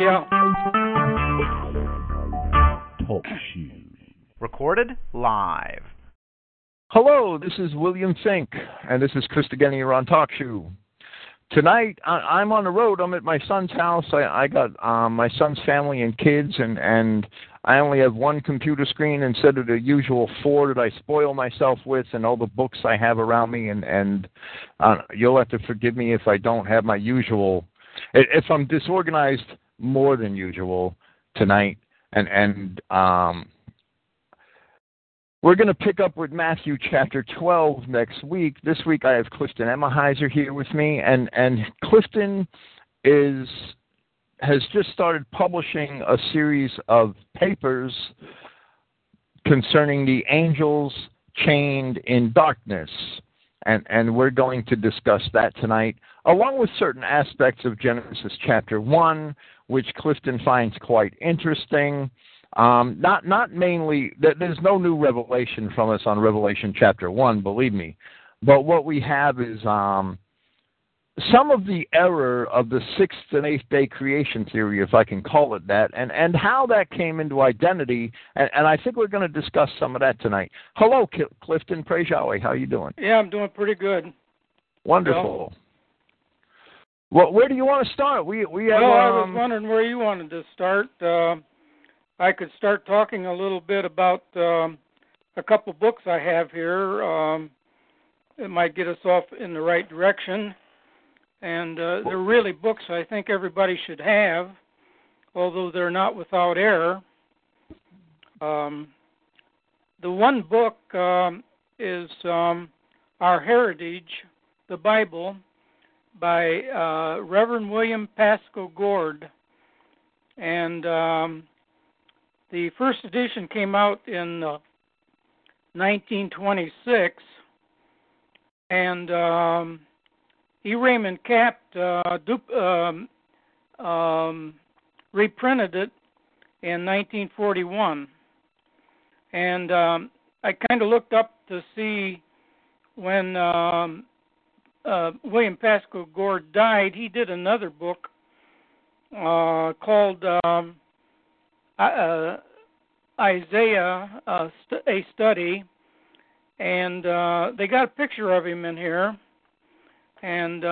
Yeah. TalkShoe. Recorded live. Hello, this is William Fink, and this is Christogenea on TalkShoe. Tonight, I'm on the road. I'm at my son's house. I got my son's family and kids, and I only have one computer screen instead of the usual four that I spoil myself with and all the books I have around me, and you'll have to forgive me if I don't have my usual. If I'm disorganized more than usual tonight, and we're going to pick up with Matthew chapter 12 next week. This week I have Clifton Emahiser here with me, and Clifton has just started publishing a series of papers concerning the angels chained in darkness, and we're going to discuss that tonight, along with certain aspects of Genesis chapter 1, which Clifton finds quite interesting. Not mainly, there's no new revelation from us on Revelation chapter 1, believe me. But what we have is some of the error of the 6th and 8th day creation theory, if I can call it that, and how that came into identity. And I think we're going to discuss some of that tonight. Hello, Clifton. Praise Yahweh. How are you doing? Yeah, I'm doing pretty good. Wonderful. Well, where do you want to start? I was wondering where you wanted to start. I could start talking a little bit about a couple books I have here. It might get us off in the right direction. And they're really books I think everybody should have, although they're not without error. The one book is Our Heritage, the Bible, by Reverend William Pascoe Goard. And the first edition came out in 1926, and E. Raymond Capp reprinted it in 1941. And I kind of looked up to see when William Pascoe Goard died. He did another book called Isaiah, a Study, and they got a picture of him in here, and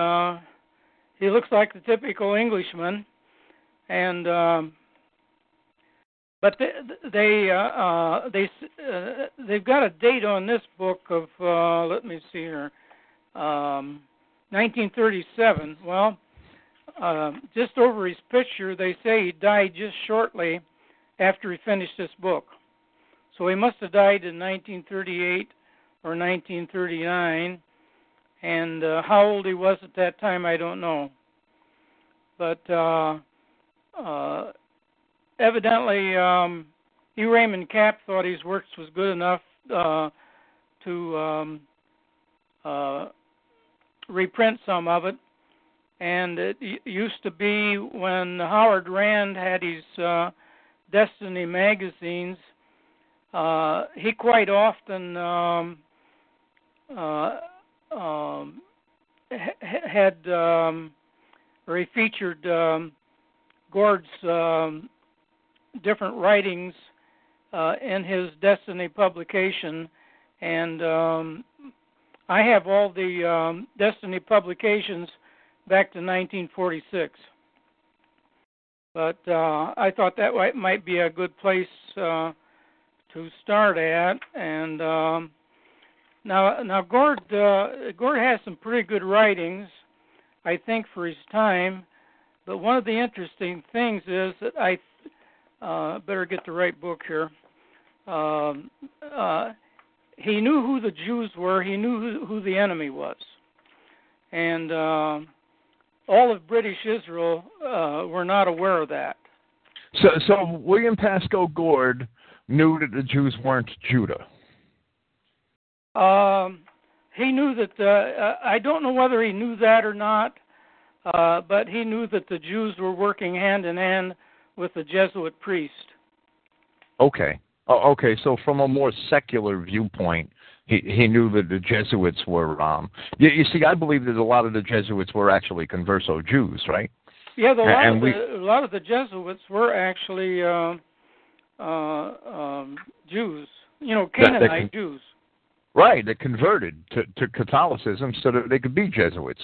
he looks like the typical Englishman, and but they've got a date on this book of let me see here, 1937. Well, just over his picture, they say he died just shortly after he finished this book. So he must have died in 1938 or 1939, and how old he was at that time, I don't know. But evidently, E. Raymond Capp thought his works was good enough to reprint some of it, and it used to be when Howard Rand had his Destiny magazines, he quite often he featured Goard's different writings in his Destiny publication, and I have all the Destiny publications back to 1946. But I thought that might be a good place to start at. And now Goard has some pretty good writings, I think, for his time. But one of the interesting things is that I better get the right book here. He knew who the Jews were. He knew who the enemy was, and all of British Israel were not aware of that. So William Pascoe Goard knew that the Jews weren't Judah. He knew that. I don't know whether he knew that or not, but he knew that the Jews were working hand in hand with the Jesuit priest. Okay. Okay. So from a more secular viewpoint, He knew that the Jesuits were. You see, I believe that a lot of the Jesuits were actually Converso Jews, right? Yeah, a lot of the Jesuits were actually Jews. You know, Canaanite Jews. Right, they converted to Catholicism so that they could be Jesuits.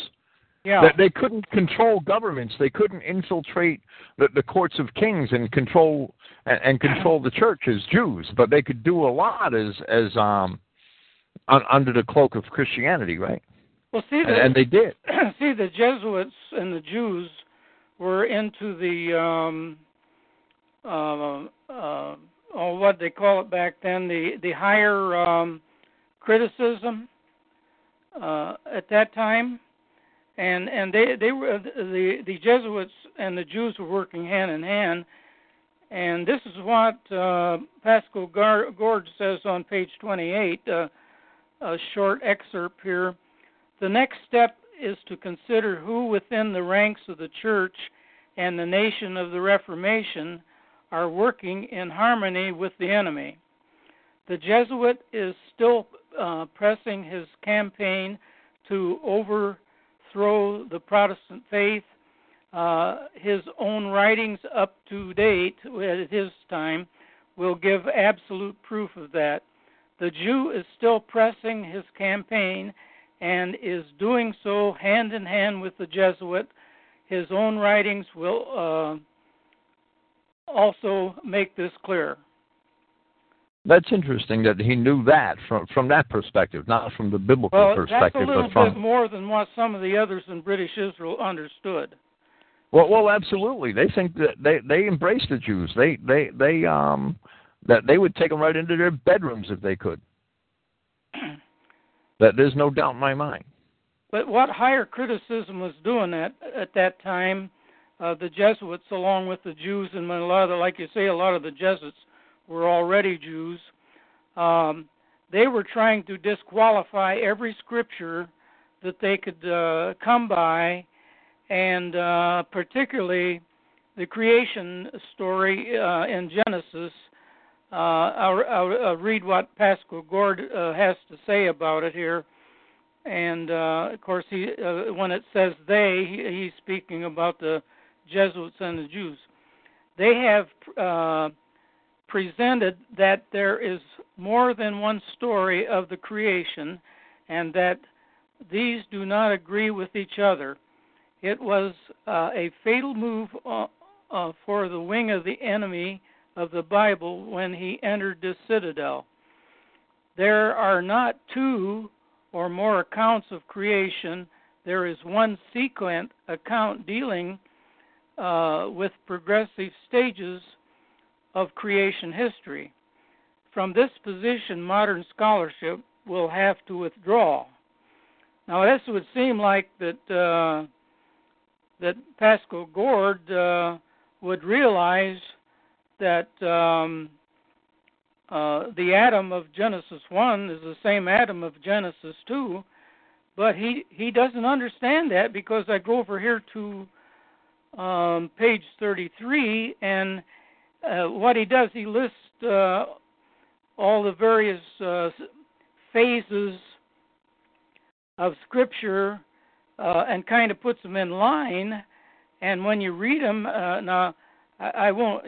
Yeah. They couldn't control governments. They couldn't infiltrate the courts of kings and control the church as Jews, but they could do a lot as under the cloak of Christianity, right? Well, and they did. See, the Jesuits and the Jews were into the what they call it back then, the higher criticism at that time, and they were the Jesuits and the Jews were working hand in hand, and this is what Pascoe Goard says on page 28, a short excerpt here. The next step is to consider who within the ranks of the Church and the nation of the Reformation are working in harmony with the enemy. The Jesuit is still pressing his campaign to overthrow the Protestant faith. His own writings up to date at his time will give absolute proof of that. The Jew is still pressing his campaign and is doing so hand in hand with the Jesuit. His own writings will also make this clear. That's interesting that he knew that from that perspective, not from the biblical perspective. Well, that's a little bit more than what some of the others in British Israel understood. Well, absolutely. They think that they embraced the Jews. They that they would take them right into their bedrooms if they could. That there's no doubt in my mind. But what higher criticism was doing at that time, the Jesuits, along with the Jews, and a lot of the Jesuits were already Jews. They were trying to disqualify every scripture that they could come by, and particularly the creation story in Genesis. I'll read what Pascoe Goard has to say about it here. And, of course, he when it says they, he's speaking about the Jesuits and the Jews. They have presented that there is more than one story of the creation and that these do not agree with each other. It was a fatal move for the wing of the enemy of the Bible when he entered this citadel. There are not two or more accounts of creation. There is one sequent account dealing with progressive stages of creation history. From this position, modern scholarship will have to withdraw. Now, this would seem like that Pascoe Goard would realize that the Adam of Genesis 1 is the same Adam of Genesis 2, but he doesn't understand that, because I go over here to page 33, and what he does, he lists all the various phases of Scripture and kind of puts them in line, and when you read them, now, I won't,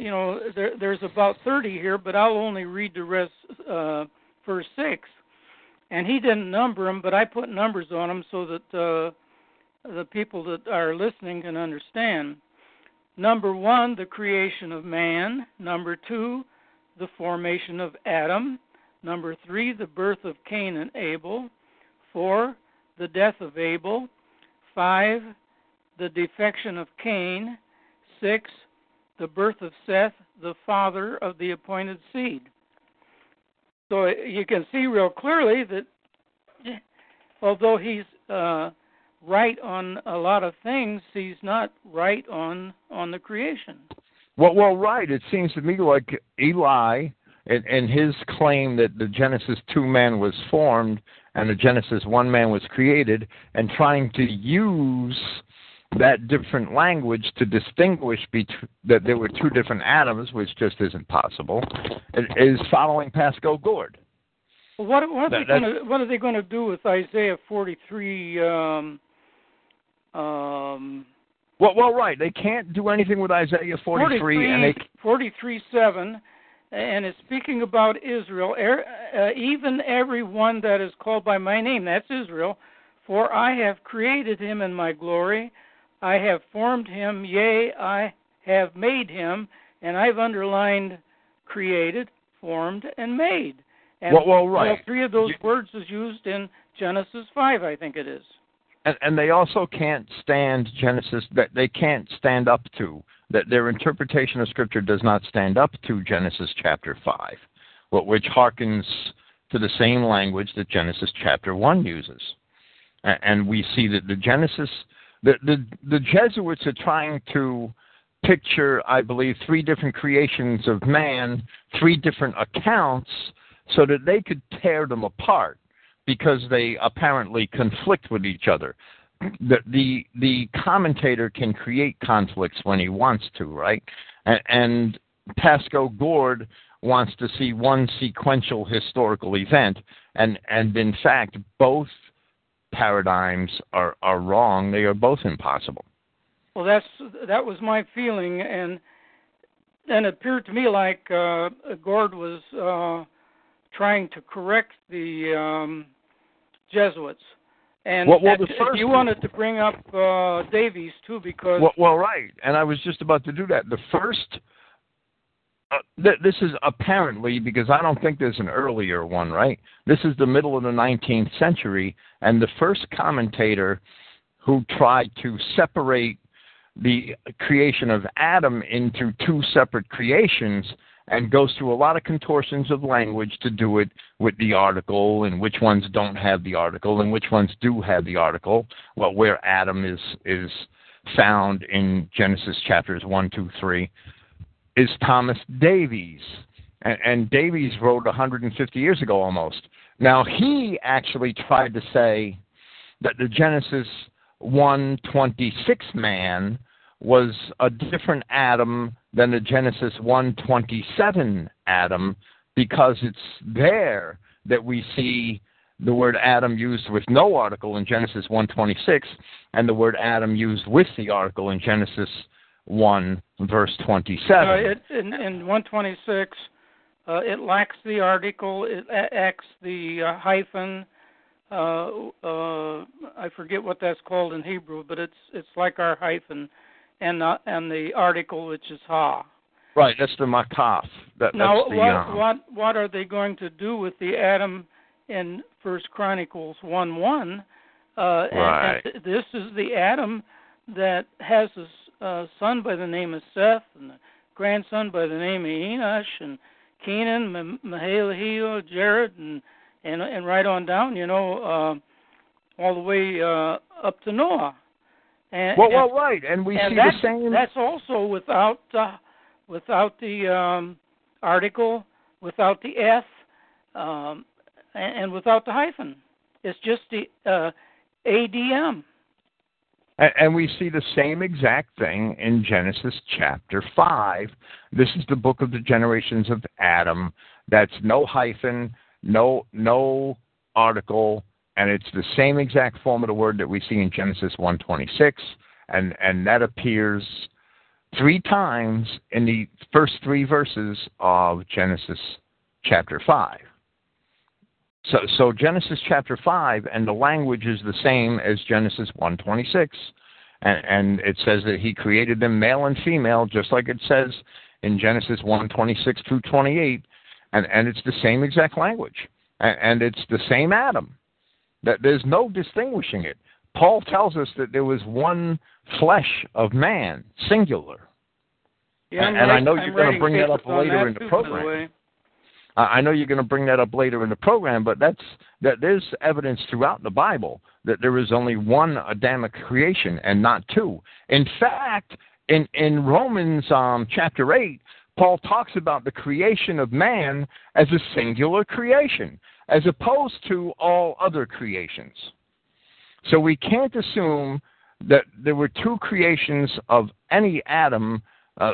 there's about 30 here, but I'll only read the rest, verse 6. And he didn't number them, but I put numbers on them so that the people that are listening can understand. Number 1, the creation of man. Number 2, the formation of Adam. Number 3, the birth of Cain and Abel. 4, the death of Abel. 5, the defection of Cain. 6, the birth of Seth, the father of the appointed seed. So you can see real clearly that although he's right on a lot of things, he's not right on the creation. Well, right. It seems to me like Eli and his claim that the Genesis 2 man was formed and the Genesis 1 man was created, and trying to use that different language to distinguish that there were two different atoms, which just isn't possible, is following Pascoe Goard. Well, what are they going to do with Isaiah 43, Well, right. They can't do anything with Isaiah 43. And they... 43:7, and it's speaking about Israel. Even everyone that is called by my name, that's Israel, for I have created him in my glory. I have formed him, yea, I have made him, and I've underlined created, formed, and made. And right. All three of those words is used in Genesis 5, I think it is. And they also can't stand Genesis, that they can't stand up to, that their interpretation of Scripture does not stand up to Genesis chapter 5, which harkens to the same language that Genesis chapter 1 uses. And we see that the Genesis, the Jesuits are trying to picture, I believe, three different creations of man, three different accounts, so that they could tear them apart, because they apparently conflict with each other. The commentator can create conflicts when he wants to, right? And Pascoe Goard wants to see one sequential historical event, and in fact, both paradigms are wrong. They are both impossible. Well, that was my feeling, and it appeared to me like Goard was trying to correct the Jesuits. And you wanted to bring up Davies, too, because... Right, and I was just about to do that. The first... this is apparently, because I don't think there's an earlier one, right? This is the middle of the 19th century, and the first commentator who tried to separate the creation of Adam into two separate creations, and goes through a lot of contortions of language to do it with the article, and which ones don't have the article and which ones do have the article, where Adam is found in Genesis chapters 1, 2, 3, is Thomas Davies. And Davies wrote 150 years ago almost. Now, he actually tried to say that the Genesis 1:26 man was a different Adam than the Genesis 1:27 Adam, because it's there that we see the word Adam used with no article in Genesis 1:26, and the word Adam used with the article in Genesis 1:27. In 1:26, it lacks the article. It lacks the hyphen. I forget what that's called in Hebrew, but it's like our hyphen. And the article, which is ha. Right, that's the makaf. Now, what are they going to do with the Adam in First Chronicles 1:1? Right. And this is the Adam that has a son by the name of Seth, and a grandson by the name of Enosh, and Kenan, Mahalahiel, Jared, and right on down, all the way up to Noah. Right, and we see the same. That's also without the article, without the F, and without the hyphen. It's just the ADM. And we see the same exact thing in Genesis chapter 5. This is the book of the generations of Adam. That's no hyphen, no article. And it's the same exact form of the word that we see in Genesis 1:26, and that appears three times in the first three verses of Genesis chapter 5. So Genesis chapter 5, and the language is the same as Genesis 1:26, and it says that he created them male and female, just like it says in Genesis 1:26 through 28, and it's the same exact language, and it's the same Adam. That there's no distinguishing it. Paul tells us that there was one flesh of man, singular. Yeah, and I know you're going to bring that up later in the program. I know you're going to bring that up later in the program, but that there's evidence throughout the Bible that there is only one Adamic creation and not two. In fact, in Romans chapter 8, Paul talks about the creation of man as a singular creation, as opposed to all other creations. So we can't assume that there were two creations of any Adam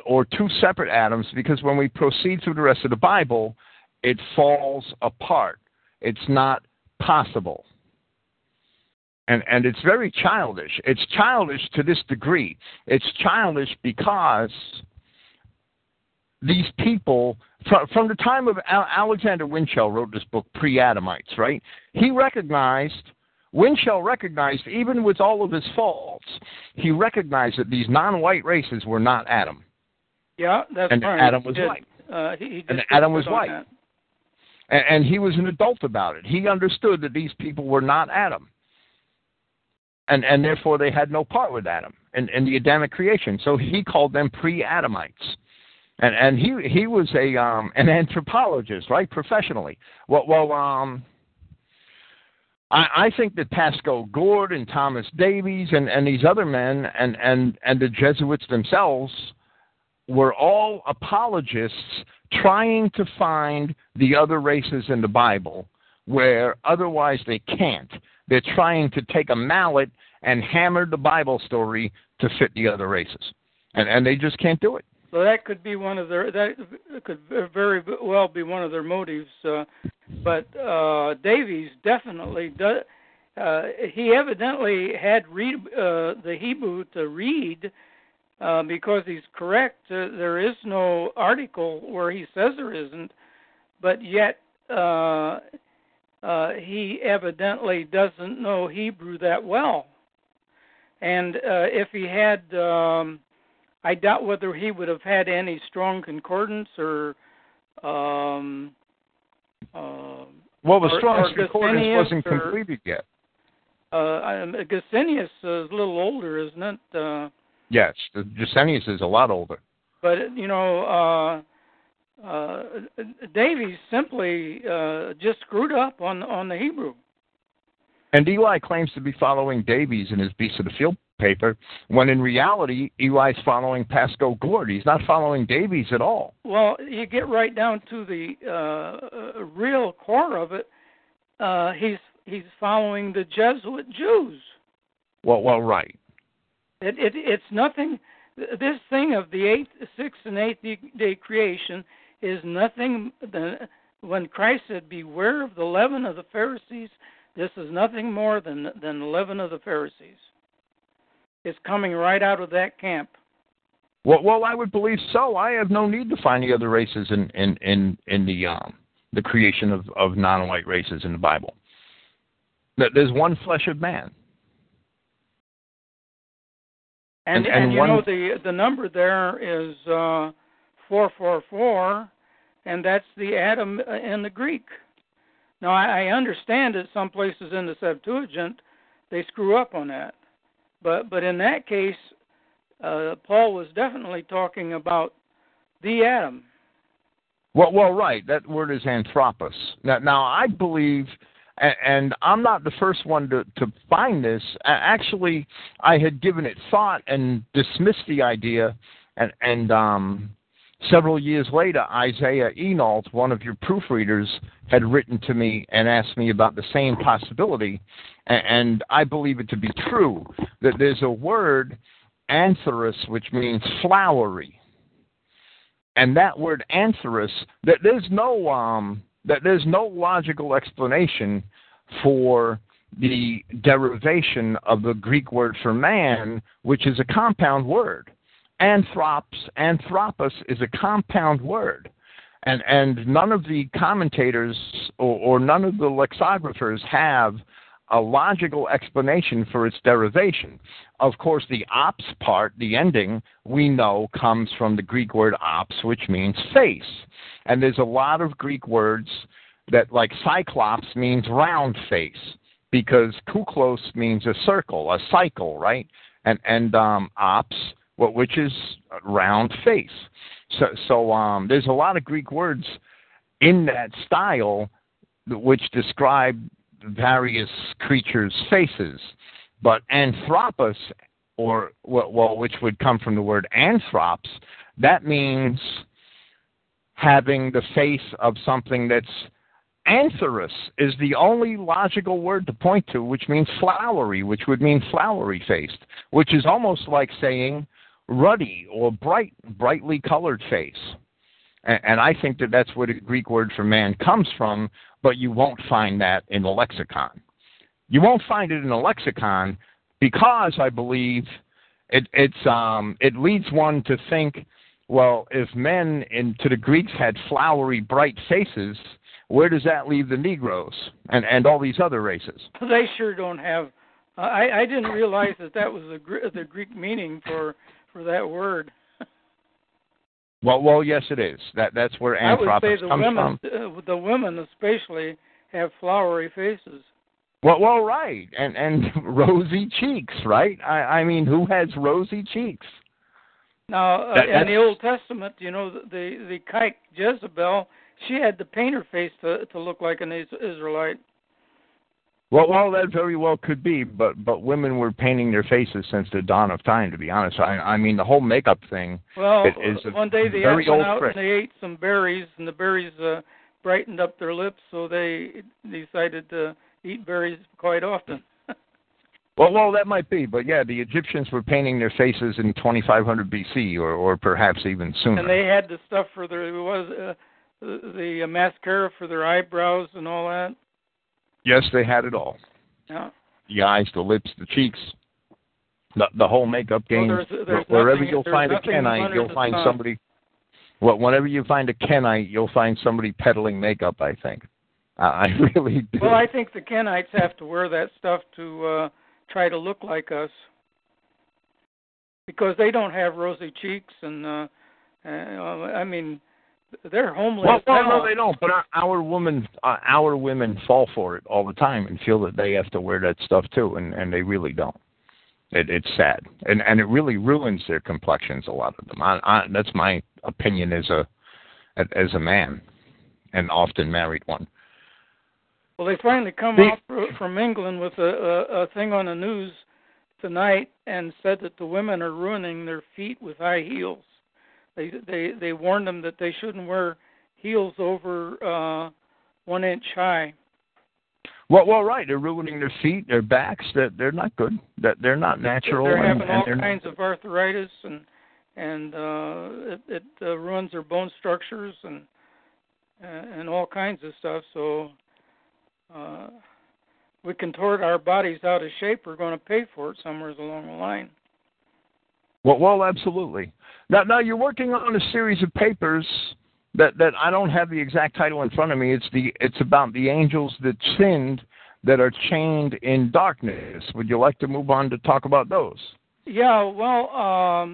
or two separate Adams, because when we proceed through the rest of the Bible, it falls apart. It's not possible. And it's very childish. It's childish to this degree. It's childish because these people, from the time of Alexander Winchell wrote this book, Pre-Adamites, right? Winchell recognized, even with all of his faults, he recognized that these non-white races were not Adam. Yeah, that's right. And Adam was white. And Adam was white. And he was an adult about it. He understood that these people were not Adam. And therefore they had no part with Adam and the Adamic creation. So he called them pre-Adamites. And he was an anthropologist, right, professionally. I think that Pascoe Goard and Thomas Davies and these other men and the Jesuits themselves were all apologists trying to find the other races in the Bible where otherwise they can't. They're trying to take a mallet and hammer the Bible story to fit the other races. And they just can't do it. So that could be one of their motives. But Davies definitely does. He evidently had the Hebrew to read because he's correct. There is no article where he says there isn't, but yet he evidently doesn't know Hebrew that well. And if he had... I doubt whether he would have had any strong concordance or... the strong concordance wasn't completed yet. Gesenius is a little older, isn't it? Yes, Gesenius is a lot older. But, Davies simply just screwed up on the Hebrew. And Eli claims to be following Davies in his Beast of the Field paper, when in reality, Eli's following Pascoe Goard. He's not following Davies at all. Well, you get right down to the real core of it. He's following the Jesuit Jews. Well, right. It's nothing. This thing of the sixth and eighth day creation is nothing. When Christ said, "Beware of the leaven of the Pharisees," this is nothing more than the leaven of the Pharisees. It's coming right out of that camp. Well, I would believe so. I have no need to find the other races in the creation of non-white races in the Bible. There's one flesh of man. And one... the number there is 444, and that's the Adam in the Greek. Now, I understand that some places in the Septuagint, they screw up on that. But in that case, Paul was definitely talking about the Adam. Well, right. That word is anthropos. Now I believe, and I'm not the first one to find this. Actually, I had given it thought and dismissed the idea, and several years later, Isaiah Enault, one of your proofreaders, had written to me and asked me about the same possibility, and I believe it to be true, that there's a word, antherus, which means flowery. And that word antherus, that there's no logical explanation for the derivation of the Greek word for man, which is a compound word. Anthropos is a compound word, and none of the commentators or none of the lexicographers have a logical explanation for its derivation. Of course, the ops part, the ending, we know comes from the Greek word ops, which means face, and there's a lot of Greek words that, like cyclops, means round face, because kuklos means a circle, a cycle, right, and ops, which is round face. So there's a lot of Greek words in that style which describe various creatures' faces. But anthropos, which would come from the word anthropos, that means having the face of something that's antherus is the only logical word to point to, which means flowery, which would mean flowery-faced, which is almost like saying ruddy or brightly colored face. And I think that that's where the Greek word for man comes from, but you won't find that in the lexicon. You won't find it in a lexicon because I believe it leads one to think, well, if men to the Greeks had flowery, bright faces, where does that leave the Negroes and all these other races? They sure don't have. I didn't realize that was the Greek meaning for that word. Well, yes, it is. That's where anthropos comes from. The women especially have flowery faces. Well, right, and rosy cheeks, right? I mean, who has rosy cheeks? Now, in the Old Testament, you know, the kike Jezebel, she had to paint her face to look like an Israelite. Well, that very well could be, but women were painting their faces since the dawn of time, to be honest. I mean, the whole makeup thing is one day they went out and they ate some berries, and the berries brightened up their lips, so they decided to eat berries quite often. Well, that might be, but yeah, the Egyptians were painting their faces in 2500 BC or perhaps even sooner. And they had the stuff for the mascara for their eyebrows and all that. Yes, they had it all. Yeah. The eyes, the lips, the cheeks, the whole makeup game. Well, wherever you'll find a Kenite, you'll find somebody. Well, whenever you find a Kenite, you'll find somebody peddling makeup, I think. I really do. Well, I think the Kenites have to wear that stuff to try to look like us, because they don't have rosy cheeks, and I mean, they're homeless. Well, no, they don't. But our women fall for it all the time and feel that they have to wear that stuff too, and they really don't. It's sad, and it really ruins their complexions. A lot of them. That's my opinion as a man, and often married one. Well, they finally come out from England with a thing on the news tonight and said that the women are ruining their feet with high heels. They warned them that they shouldn't wear heels over 1 inch high. Well, right. They're ruining their feet, their backs. They're not good. They're not natural. They're having all kinds of arthritis, and it ruins their bone structures and all kinds of stuff. So we contort our bodies out of shape. We're going to pay for it somewhere along the line. Well, absolutely. Now you're working on a series of papers that I don't have the exact title in front of me. It's about the angels that sinned that are chained in darkness. Would you like to move on to talk about those? Yeah. Well,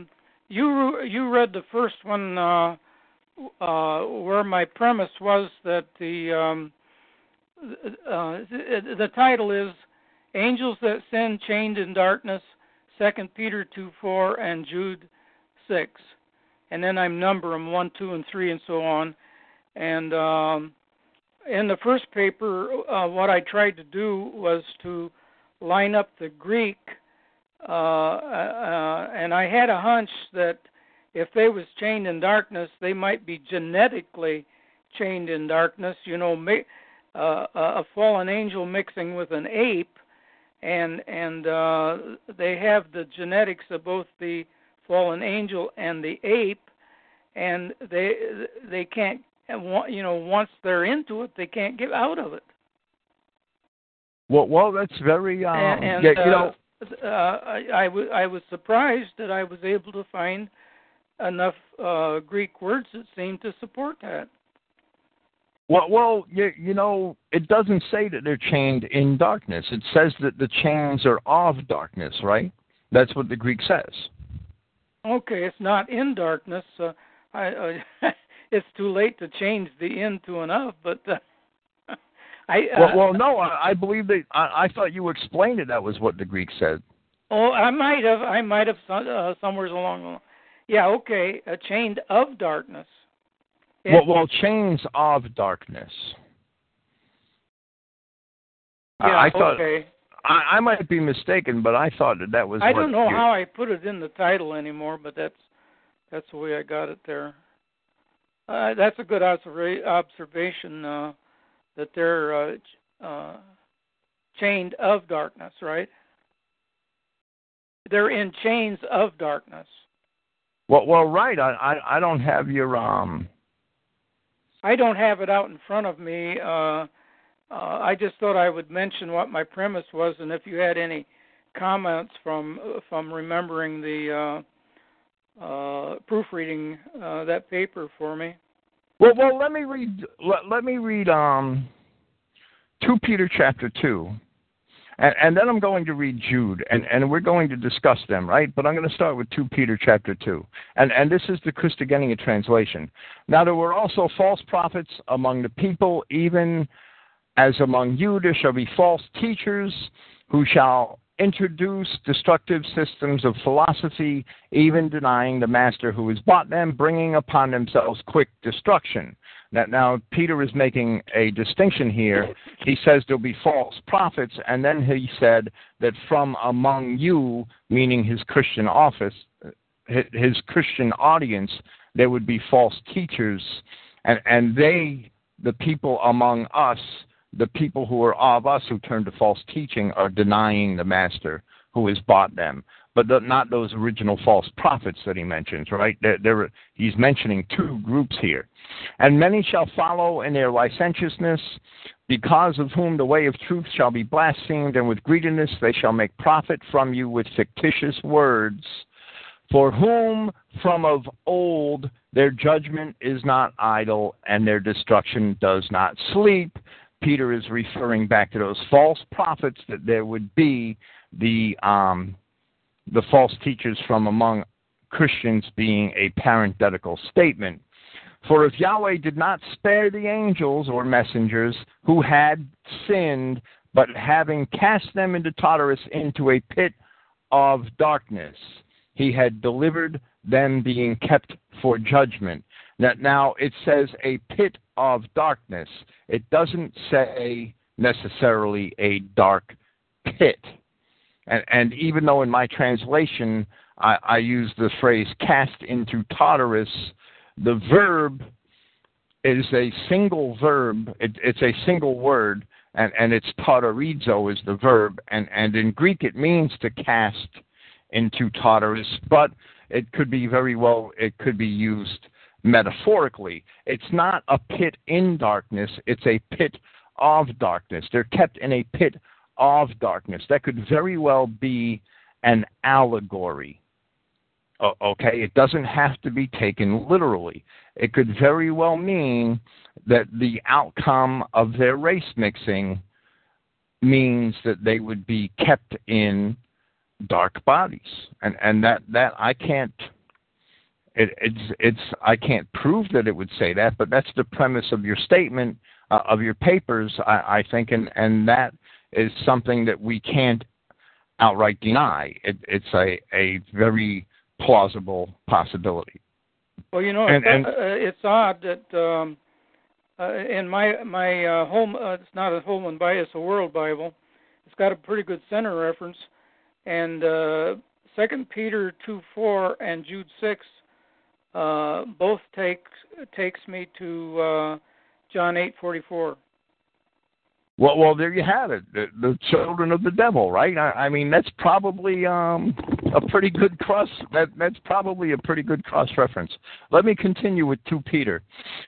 you read the first one where my premise was that the title is "Angels That Sin Chained in Darkness." 2 Peter 2:4 and Jude 6, and then I number them 1, 2, and 3, and so on. And in the first paper, what I tried to do was to line up the Greek, and I had a hunch that if they was chained in darkness, they might be genetically chained in darkness. You know, a fallen angel mixing with an ape. And they have the genetics of both the fallen angel and the ape, and they can't, you know, once they're into it, they can't get out of it. Well, that's very I was surprised that I was able to find enough Greek words that seemed to support that. Well, you know, it doesn't say that they're chained in darkness. It says that the chains are of darkness, right? That's what the Greek says. Okay, it's not in darkness. It's too late to change the in to an of, but no, I believe that I thought you explained that was what the Greek said. Oh, I might have somewhere along the line. Yeah, okay, chained of darkness. Well, chains of darkness. Yeah, I thought, okay. I might be mistaken, but I thought that was. I don't know how I put it in the title anymore, but that's the way I got it there. That's a good observation that they're chained of darkness, right? They're in chains of darkness. Well, right. I don't have your I don't have it out in front of me I just thought I would mention what my premise was, and if you had any comments from remembering the proofreading that paper for me. Well, let me read 2 Peter chapter 2, and then I'm going to read Jude, and we're going to discuss them, right? But I'm going to start with 2 Peter chapter 2, and this is the Christogenea translation. Now there were also false prophets among the people, even as among you there shall be false teachers who shall introduce destructive systems of philosophy, even denying the master who has bought them, bringing upon themselves quick destruction. Now, Peter is making a distinction here. He says there'll be false prophets, and then he said that from among you, meaning his Christian office, his Christian audience, there would be false teachers, and they, the people among us, the people who are of us who turn to false teaching are denying the master who has bought them, but not those original false prophets that he mentions, right? He's mentioning two groups here. And many shall follow in their licentiousness, because of whom the way of truth shall be blasphemed, and with greediness they shall make profit from you with fictitious words, for whom from of old their judgment is not idle, and their destruction does not sleep. Peter is referring back to those false prophets, that there would be the false teachers from among Christians, being a parenthetical statement. For if Yahweh did not spare the angels or messengers who had sinned, but having cast them into Tartarus, into a pit of darkness, he had delivered them, being kept for judgment. Now, it says a pit of darkness. It doesn't say necessarily a dark pit. And even though in my translation I use the phrase cast into Tartarus, the verb is a single verb. It's a single word, and it's tartarizo is the verb. And in Greek it means to cast into Tartarus, but it could be used metaphorically. It's not a pit in darkness, it's a pit of darkness. They're kept in a pit of darkness. That could very well be an allegory. Okay, it doesn't have to be taken literally. It could very well mean that the outcome of their race mixing means that they would be kept in dark bodies. And that I can't I can't prove that it would say that, but that's the premise of your statement, of your papers, I think, and that is something that we can't outright deny. It's a very plausible possibility. Well, you know, it's odd that in my home, it's not a Holman Bible, it's a World Bible. It's got a pretty good center reference, and 2 Peter 2:4 and Jude 6. Both takes me to John 8:44. Well, there you have it. The children of the devil, right? I mean, that's probably a pretty good cross. That's probably a pretty good cross reference. Let me continue with 2 Peter.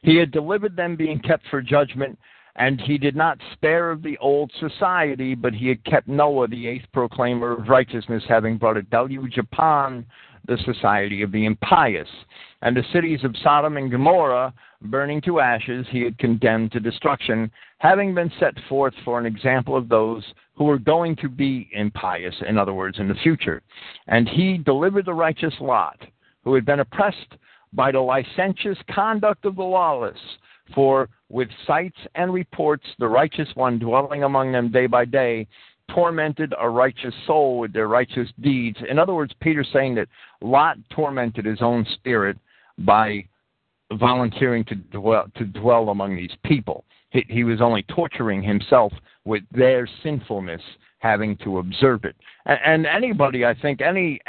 He had delivered them, being kept for judgment. And he did not spare of the old society, but he had kept Noah, the eighth proclaimer of righteousness, having brought a deluge upon the society of the impious. And the cities of Sodom and Gomorrah, burning to ashes, he had condemned to destruction, having been set forth for an example of those who were going to be impious, in other words, in the future. And he delivered the righteous Lot, who had been oppressed by the licentious conduct of the lawless, for with sights and reports, the righteous one dwelling among them day by day tormented a righteous soul with their righteous deeds. In other words, Peter's saying that Lot tormented his own spirit by volunteering to dwell among these people. He was only torturing himself with their sinfulness, having to observe it. And anybody, I think, any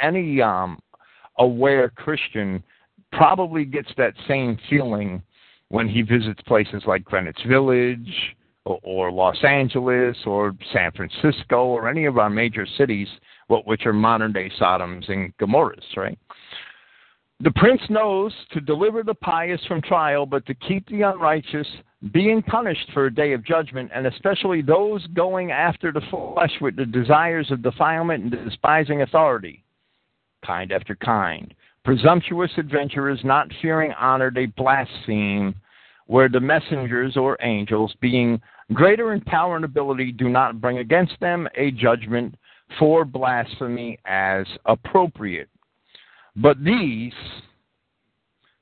aware Christian probably gets that same feeling when he visits places like Greenwich Village or Los Angeles or San Francisco or any of our major cities, which are modern-day Sodoms and Gomorrahs, right? The prince knows to deliver the pious from trial, but to keep the unrighteous being punished for a day of judgment, and especially those going after the flesh with the desires of defilement and despising authority, kind after kind. Presumptuous adventurers, not fearing honor, they blaspheme, where the messengers or angels, being greater in power and ability, do not bring against them a judgment for blasphemy as appropriate. But these,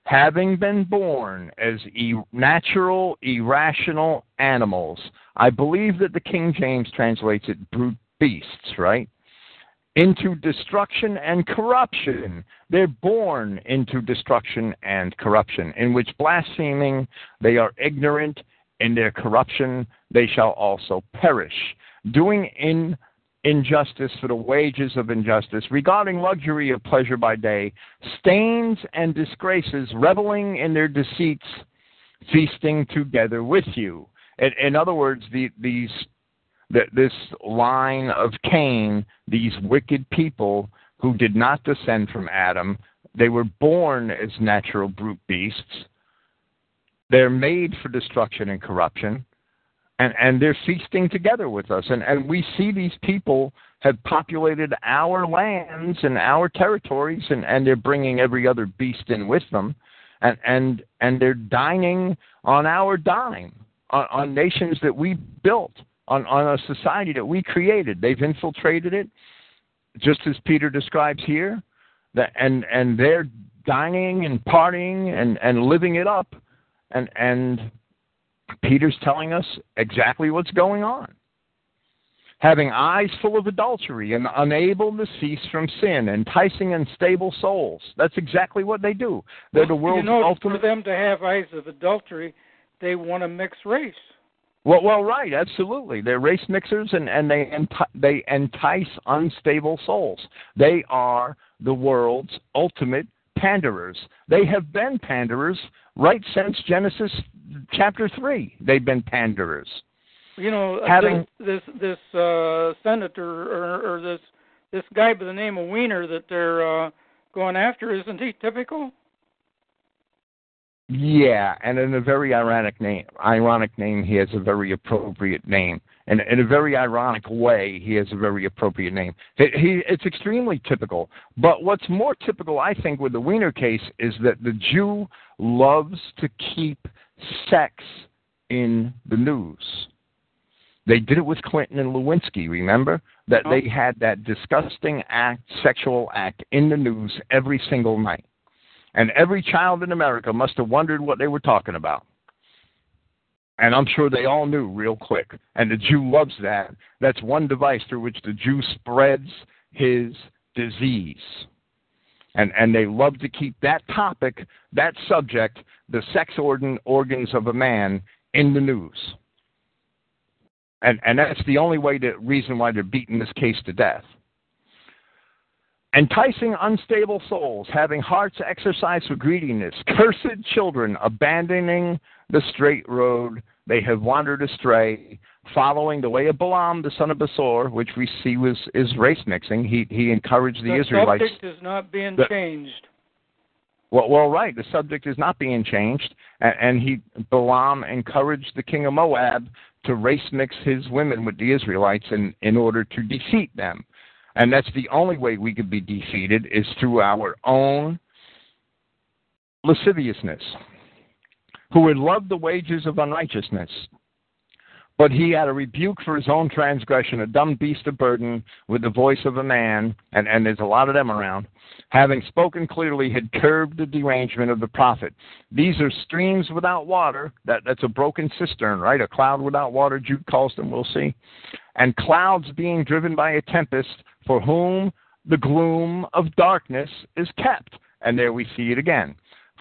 having been born as natural, irrational animals, I believe that the King James translates it brute beasts, right? Into destruction and corruption. They're born into destruction and corruption, in which blaspheming they are ignorant, in their corruption they shall also perish, doing injustice for the wages of injustice, regarding luxury of pleasure by day, stains and disgraces, reveling in their deceits, feasting together with you. In other words, this line of Cain, these wicked people who did not descend from Adam, they were born as natural brute beasts. They're made for destruction and corruption. And they're feasting together with us. And we see these people have populated our lands and our territories, and they're bringing every other beast in with them. And they're dining on our dime, on nations that we built, on a society that we created. They've infiltrated it, just as Peter describes here. And they're dining and partying and living it up. And Peter's telling us exactly what's going on. Having eyes full of adultery and unable to cease from sin, enticing unstable souls. That's exactly what they do. They're the world's ultimate. For them to have eyes of adultery, they want to mix race. Well, right, absolutely. They're race mixers, and they entice unstable souls. They are the world's ultimate panderers. They have been panderers right since Genesis chapter 3. They've been panderers. You know, this senator or this guy by the name of Wiener that they're going after, isn't he typical? Yeah, and in a very ironic name, he has a very appropriate name. And in a very ironic way, he has a very appropriate name. It's extremely typical. But what's more typical, I think, with the Wiener case is that the Jew loves to keep sex in the news. They did it with Clinton and Lewinsky, remember? That they had that disgusting sexual act in the news every single night. And every child in America must have wondered what they were talking about. And I'm sure they all knew real quick. And the Jew loves that. That's one device through which the Jew spreads his disease. And they love to keep that topic, that subject, the sex organs of a man, in the news. And that's the only reason why they're beating this case to death. Enticing unstable souls, having hearts exercised for greediness, cursed children, abandoning the straight road, they have wandered astray, following the way of Balaam, the son of Besor, which we see is race mixing. He encouraged the Israelites. The subject is not being changed. Well, right. The subject is not being changed, and Balaam encouraged the king of Moab to race mix his women with the Israelites in order to defeat them. And that's the only way we could be defeated, is through our own lasciviousness, who would love the wages of unrighteousness. But he had a rebuke for his own transgression, a dumb beast of burden with the voice of a man, and there's a lot of them around, having spoken clearly, had curbed the derangement of the prophet. These are streams without water. That's a broken cistern, right? A cloud without water, Jude calls them, we'll see. And clouds being driven by a tempest, for whom the gloom of darkness is kept. And there we see it again.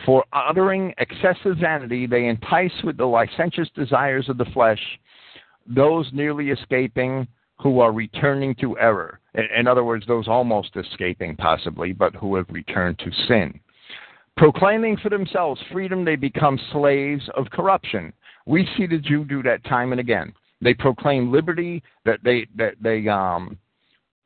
For uttering excessive vanity, they entice with the licentious desires of the flesh those nearly escaping who are returning to error. In other words, those almost escaping possibly, but who have returned to sin. Proclaiming for themselves freedom, they become slaves of corruption. We see the Jew do that time and again. They proclaim liberty, that they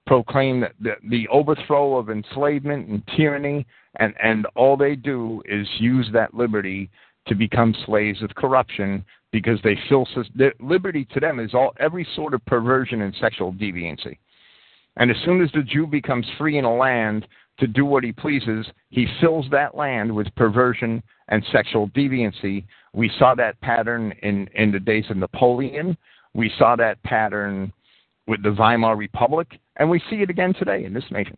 proclaim the overthrow of enslavement and tyranny, and all they do is use that liberty to become slaves of corruption because they feel liberty to them is all every sort of perversion and sexual deviancy. And as soon as the Jew becomes free in a land to do what he pleases, he fills that land with perversion and sexual deviancy. We saw that pattern in the days of Napoleon. We saw that pattern with the Weimar Republic, and we see it again today in this nation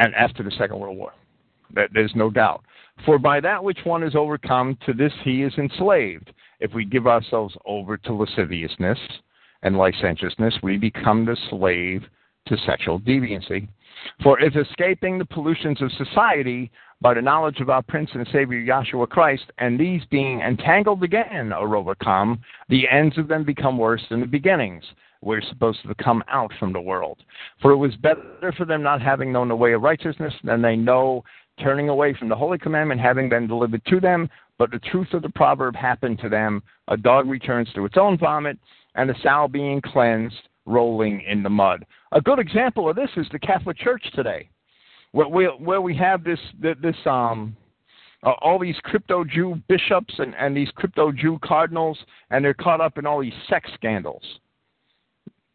and after the Second World War. There's no doubt. For by that which one is overcome, to this he is enslaved. If we give ourselves over to lasciviousness and licentiousness, we become the slave to sexual deviancy. For if escaping the pollutions of society by the knowledge of our Prince and Savior Yahshua Christ, and these being entangled again are overcome, the ends of them become worse than the beginnings. We're supposed to come out from the world. For it was better for them not having known the way of righteousness than they know, turning away from the holy commandment, having been delivered to them. But the truth of the proverb happened to them. A dog returns to its own vomit, and a sow being cleansed, rolling in the mud. A good example of this is the Catholic Church today, where we have this all these crypto-Jew bishops and these crypto-Jew cardinals, and they're caught up in all these sex scandals.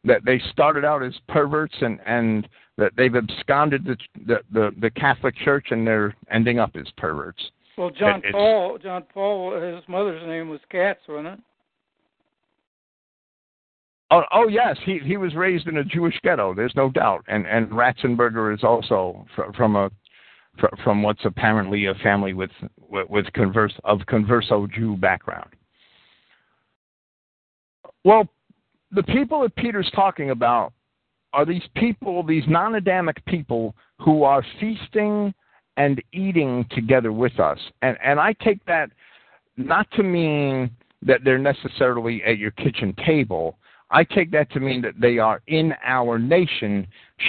That they started out as perverts and that they've absconded the Catholic Church, and they're ending up as perverts. Well, John Paul, his mother's name was Katz, wasn't it? Oh yes, he was raised in a Jewish ghetto. There's no doubt, and Ratzenberger is also from what's apparently a family with Converso Jew background. Well, the people that Peter's talking about are these people, these non-Adamic people, who are feasting and eating together with us. And I take that not to mean that they're necessarily at your kitchen table. I take that to mean that they are in our nation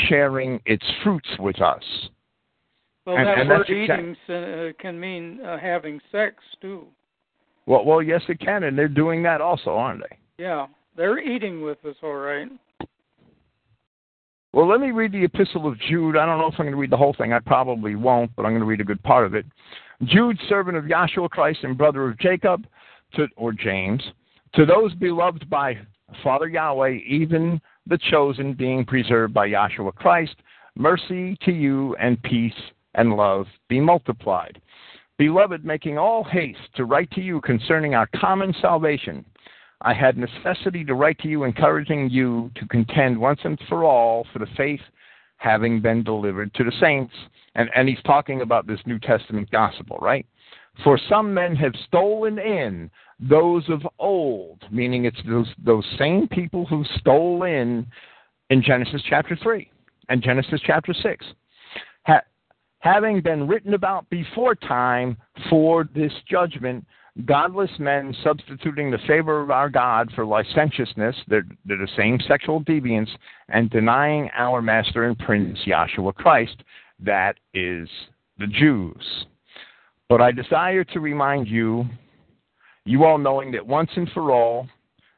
sharing its fruits with us. Well, and word eating can mean having sex, too. Well, yes, it can, and they're doing that also, aren't they? Yeah. They're eating with us, all right. Well, let me read the Epistle of Jude. I don't know if I'm going to read the whole thing. I probably won't, but I'm going to read a good part of it. Jude, servant of Yahshua Christ and brother of Jacob, or James, to those beloved by Father Yahweh, even the chosen, being preserved by Yahshua Christ, mercy to you and peace and love be multiplied. Beloved, making all haste to write to you concerning our common salvation, I had necessity to write to you, encouraging you to contend once and for all for the faith having been delivered to the saints. And he's talking about this New Testament gospel, right? For some men have stolen in those of old, meaning it's those same people who stole in Genesis chapter 3 and Genesis chapter 6, having been written about before time for this judgment, godless men substituting the favor of our God for licentiousness, they're the same sexual deviance, and denying our master and prince, Yahshua Christ, that is the Jews. But I desire to remind you all knowing that once and for all,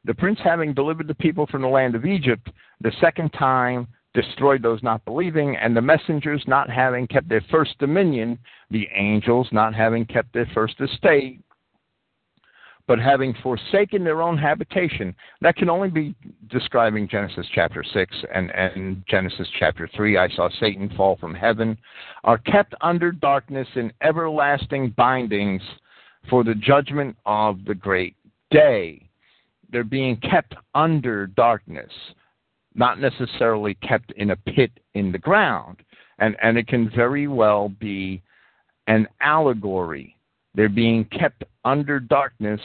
the prince having delivered the people from the land of Egypt, the second time destroyed those not believing, and the messengers not having kept their first dominion, the angels not having kept their first estate, but having forsaken their own habitation. That can only be describing Genesis chapter 6 and Genesis chapter 3, I saw Satan fall from heaven, are kept under darkness in everlasting bindings for the judgment of the great day. They're being kept under darkness, not necessarily kept in a pit in the ground. And it can very well be an allegory. They're being kept under darkness,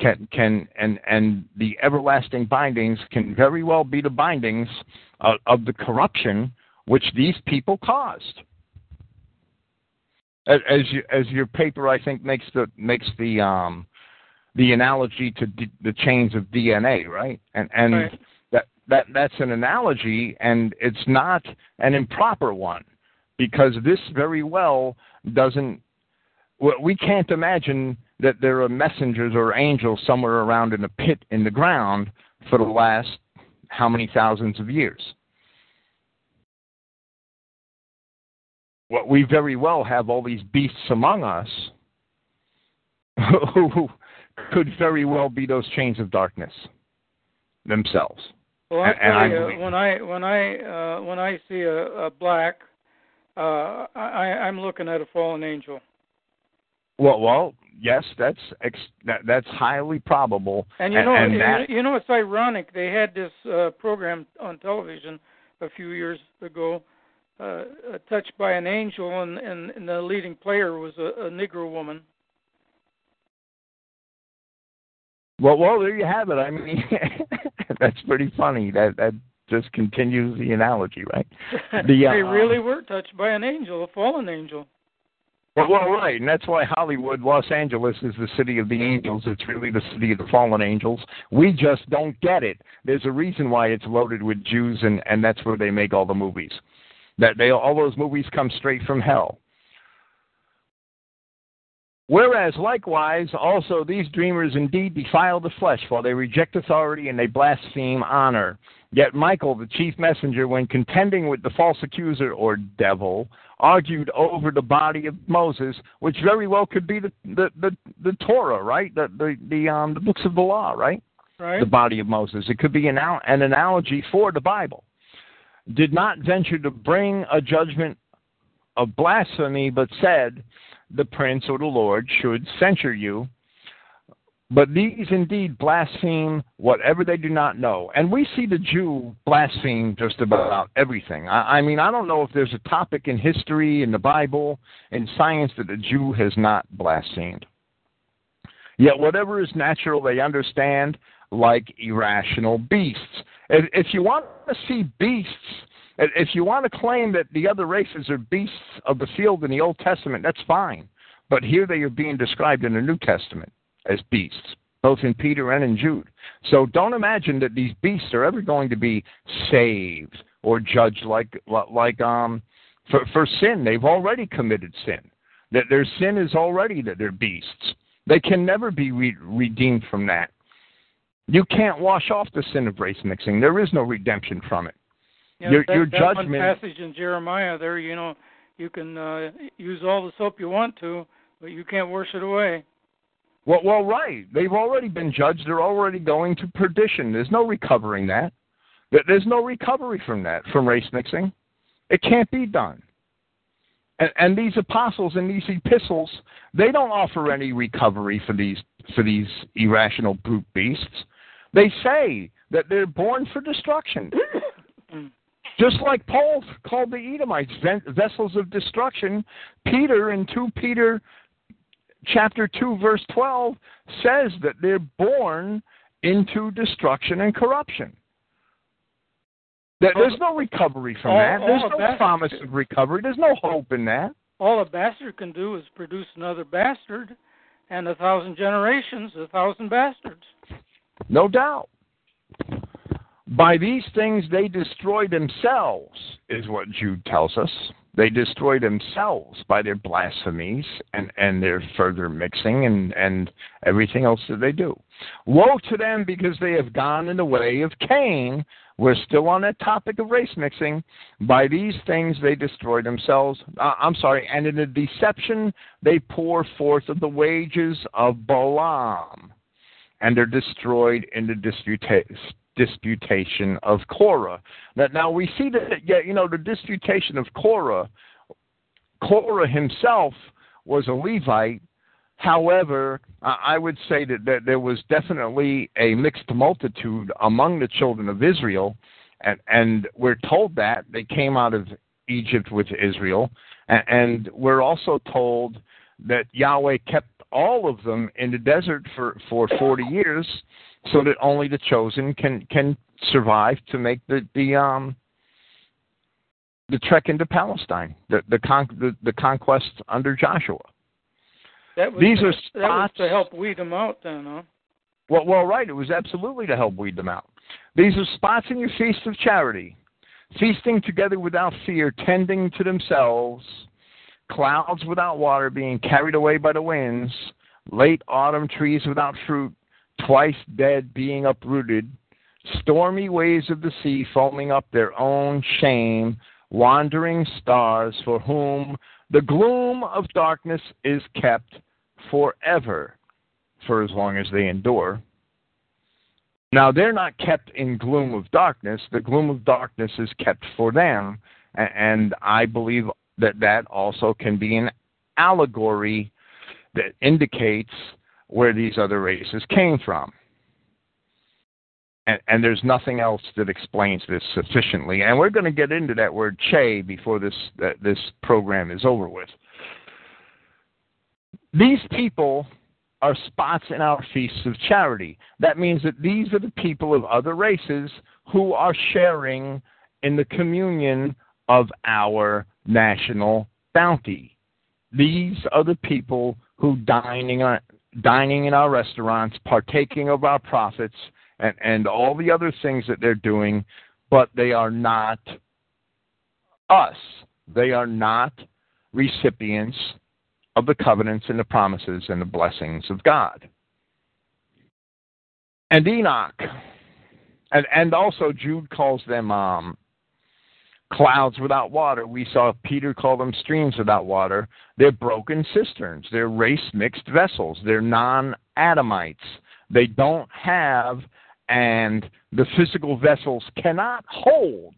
and the everlasting bindings can very well be the bindings of the corruption which these people caused. As your paper, I think, makes the analogy to the chains of DNA, right? And right. That's an analogy, and it's not an improper one, because this very well doesn't. We can't imagine that there are messengers or angels somewhere around in a pit in the ground for the last how many thousands of years. Well, we very well have all these beasts among us who could very well be those chains of darkness themselves. Well, I tell you, when I see a black, I'm looking at a fallen angel. Well, yes, that's highly probable. And you know, it's ironic. They had this program on television a few years ago, Touched by an Angel, and the leading player was a Negro woman. Well, there you have it. I mean, that's pretty funny. That just continues the analogy, right? They really were touched by an angel, a fallen angel. Well, right, and that's why Hollywood, Los Angeles, is the city of the angels. It's really the city of the fallen angels. We just don't get it. There's a reason why it's loaded with Jews, and that's where they make all the movies. All those movies come straight from hell. Whereas, likewise, also these dreamers indeed defile the flesh, while they reject authority and they blaspheme honor. Yet Michael, the chief messenger, when contending with the false accuser or devil, argued over the body of Moses, which very well could be the Torah, right? The books of the law, right? Right. The body of Moses. It could be an analogy for the Bible. Did not venture to bring a judgment of blasphemy, but said, the prince or the Lord should censure you. But these indeed blaspheme whatever they do not know. And we see the Jew blaspheme just about everything. I mean, I don't know if there's a topic in history, in the Bible, in science that the Jew has not blasphemed. Yet whatever is natural they understand, like irrational beasts. If you want to see beasts, if you want to claim that the other races are beasts of the field in the Old Testament, that's fine. But here they are being described in the New Testament as beasts, both in Peter and in Jude. So don't imagine that these beasts are ever going to be saved or judged for sin. They've already committed sin. That their sin is already that they're beasts. They can never be redeemed from that. You can't wash off the sin of race mixing. There is no redemption from it. Yeah, your judgment. One passage in Jeremiah there, you know, you can use all the soap you want to, but you can't wash it away. Well, right. They've already been judged. They're already going to perdition. There's no recovering that. There's no recovery from that, from race mixing. It can't be done. And these apostles and these epistles, they don't offer any recovery for these irrational brute beasts. They say that they're born for destruction. Just like Paul called the Edomites vessels of destruction, Peter in 2 Peter chapter 2, verse 12, says that they're born into destruction and corruption. There's no recovery from that. There's no promise of recovery. There's no hope in that. All a bastard can do is produce another bastard, and 1,000 generations, 1,000 bastards. No doubt. By these things they destroy themselves, is what Jude tells us. They destroy themselves by their blasphemies and their further mixing and everything else that they do. Woe to them because they have gone in the way of Cain. We're still on that topic of race mixing. By these things they destroy themselves. And in the deception they pour forth of the wages of Balaam, and they're destroyed in the disputation of Korah. Now we see that, you know, the disputation of Korah. Korah himself was a Levite. However, I would say that there was definitely a mixed multitude among the children of Israel, and we're told that they came out of Egypt with Israel, and we're also told that Yahweh kept all of them in the desert for 40 years, so that only the chosen can survive to make the trek into Palestine, the conquest under Joshua. That was to help weed them out then, huh? Well, right. It was absolutely to help weed them out. These are spots in your feast of charity, feasting together without fear, tending to themselves, clouds without water being carried away by the winds, late autumn trees without fruit, twice dead being uprooted, stormy waves of the sea foaming up their own shame, wandering stars for whom the gloom of darkness is kept forever. for as long as they endure. Now, they're not kept in gloom of darkness. The gloom of darkness is kept for them, and I believe that that also can be an allegory that indicates where these other races came from. And there's nothing else that explains this sufficiently. And we're going to get into that word "che" before this program is over with. These people are spots in our feasts of charity. That means that these are the people of other races who are sharing in the communion of our national bounty. These are the people who dining in our restaurants, partaking of our profits, and all the other things that they're doing, but they are not us. They are not recipients of the covenants and the promises and the blessings of God. And Enoch, and also Jude calls them clouds without water. We saw Peter call them streams without water. They're broken cisterns. They're race-mixed vessels. They're non-Adamites. They don't have, and the physical vessels cannot hold,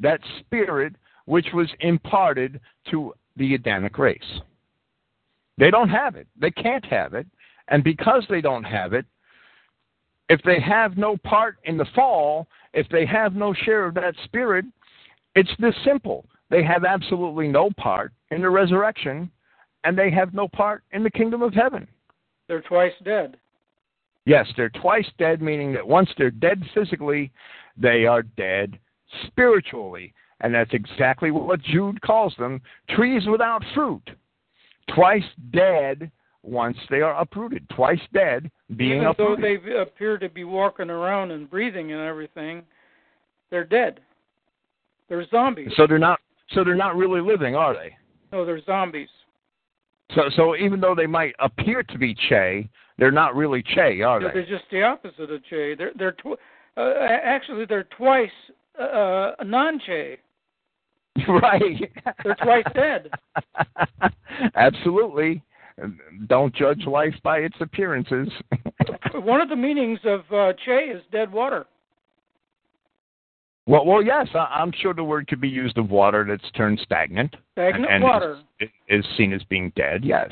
that spirit which was imparted to the Adamic race. They don't have it. They can't have it. And because they don't have it, if they have no part in the fall, if they have no share of that spirit, it's this simple. They have absolutely no part in the resurrection, and they have no part in the kingdom of heaven. They're twice dead. Yes, they're twice dead, meaning that once they're dead physically, they are dead spiritually. And that's exactly what Jude calls them, trees without fruit. Twice dead once they are uprooted. Twice dead being uprooted. Even though they appear to be walking around and breathing and everything, they're dead. They're zombies. So they're not really living, are they? No, they're zombies. So even though they might appear to be che, they're not really che, are they? They're just the opposite of che. Actually, they're twice non-che. Right. They're twice dead. Absolutely. Don't judge life by its appearances. One of the meanings of che is dead water. Well, yes, I'm sure the word could be used of water that's turned stagnant. Stagnant and water. Is seen as being dead, yes.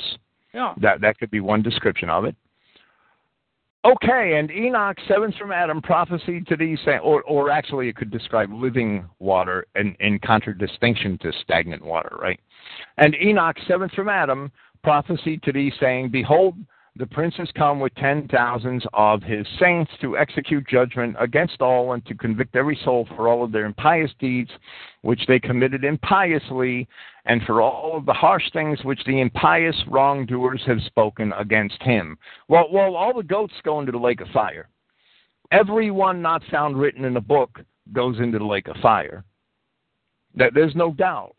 Yeah. That could be one description of it. Okay, and Enoch, seventh from Adam, prophesied to these, or actually it could describe living water in contradistinction to stagnant water, right? And Enoch, seventh from Adam, prophesied to these, saying, Behold, the prince has come with 10,000s of his saints to execute judgment against all and to convict every soul for all of their impious deeds which they committed impiously and for all of the harsh things which the impious wrongdoers have spoken against him. Well, all the goats go into the lake of fire. Every one not found written in the book goes into the lake of fire. There's no doubt.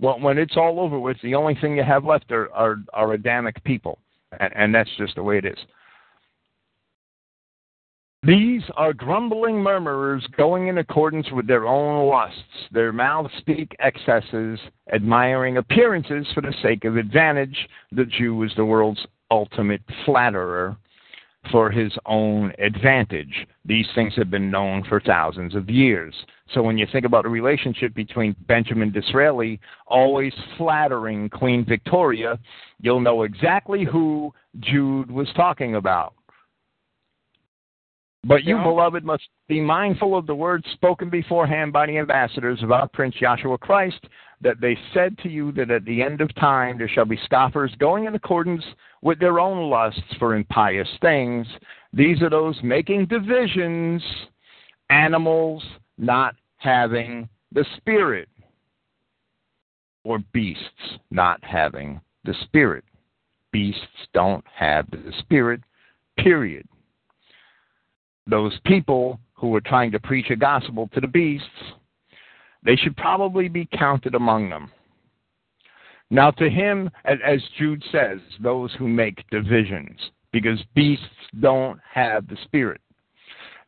Well, when it's all over with, the only thing you have left are Adamic people. And that's just the way it is. These are grumbling murmurers going in accordance with their own lusts. Their mouths speak excesses, admiring appearances for the sake of advantage. The Jew is the world's ultimate flatterer for his own advantage. These things have been known for thousands of years. So when you think about the relationship between Benjamin Disraeli always flattering Queen Victoria, you'll know exactly who Jude was talking about. But you, beloved, must be mindful of the words spoken beforehand by the ambassadors of our Prince Yahshua Christ, that they said to you that at the end of time there shall be scoffers going in accordance with their own lusts for impious things. These are those making divisions, animals not having the spirit, or beasts not having the spirit. Beasts don't have the spirit, period. Those people who are trying to preach a gospel to the beasts, they should probably be counted among them. Now to him, as Jude says, those who make divisions, because beasts don't have the spirit.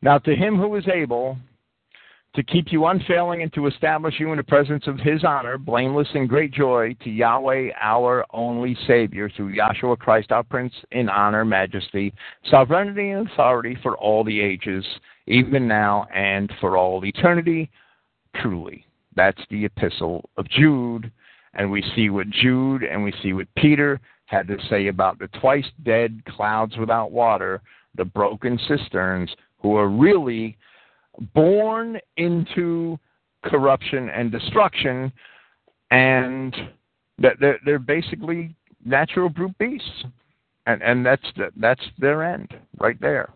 Now to him who is able to keep you unfailing and to establish you in the presence of his honor, blameless and great joy, to Yahweh, our only Savior, through Yahshua Christ, our Prince, in honor, majesty, sovereignty, and authority for all the ages, even now and for all eternity, truly. That's the epistle of Jude, and we see what Jude and we see what Peter had to say about the twice-dead clouds without water, the broken cisterns, who are really born into corruption and destruction, and they're basically natural brute beasts, and that's their end right there.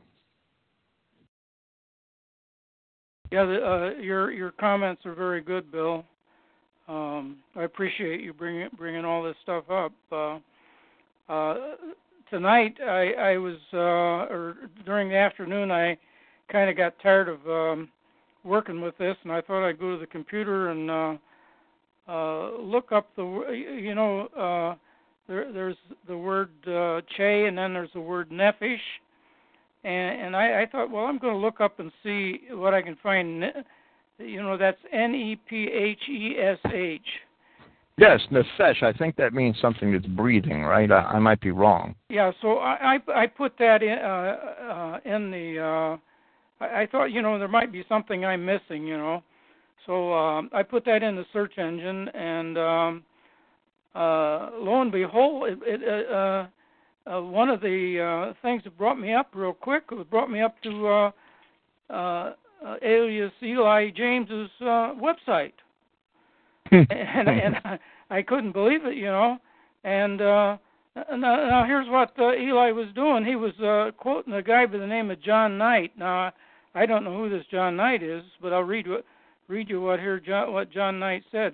Yeah, your comments are very good, Bill. I appreciate you bringing all this stuff up. Tonight, I was, or during the afternoon, I kind of got tired of working with this, and I thought I'd go to the computer and look up there's the word che, and then there's the word nephesh, and I thought, well, I'm going to look up and see what I can find. That's nephesh. Yes, nephesh. I think that means something that's breathing, right? I might be wrong. Yeah, so I put that in the... I thought, there might be something I'm missing, So I put that in the search engine, and lo and behold, one of the things that brought me up real quick, it brought me up to alias Eli James's website. and I couldn't believe it, And now here's what Eli was doing. He was quoting a guy by the name of John Knight. Now I don't know who this John Knight is, but I'll read you what John Knight said.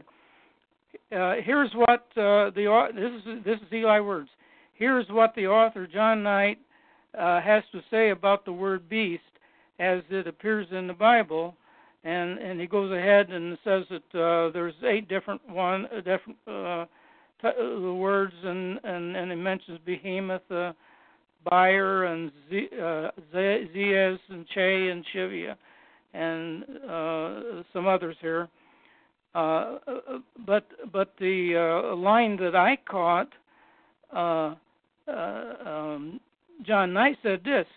Here's what this is Eli words. Here's what the author John Knight has to say about the word beast as it appears in the Bible. And he goes ahead and says that there's 8 different words, and he mentions behemoth, buyer, and zeez, and che, and shivia, and some others here. But the line that I caught, John Knight said this: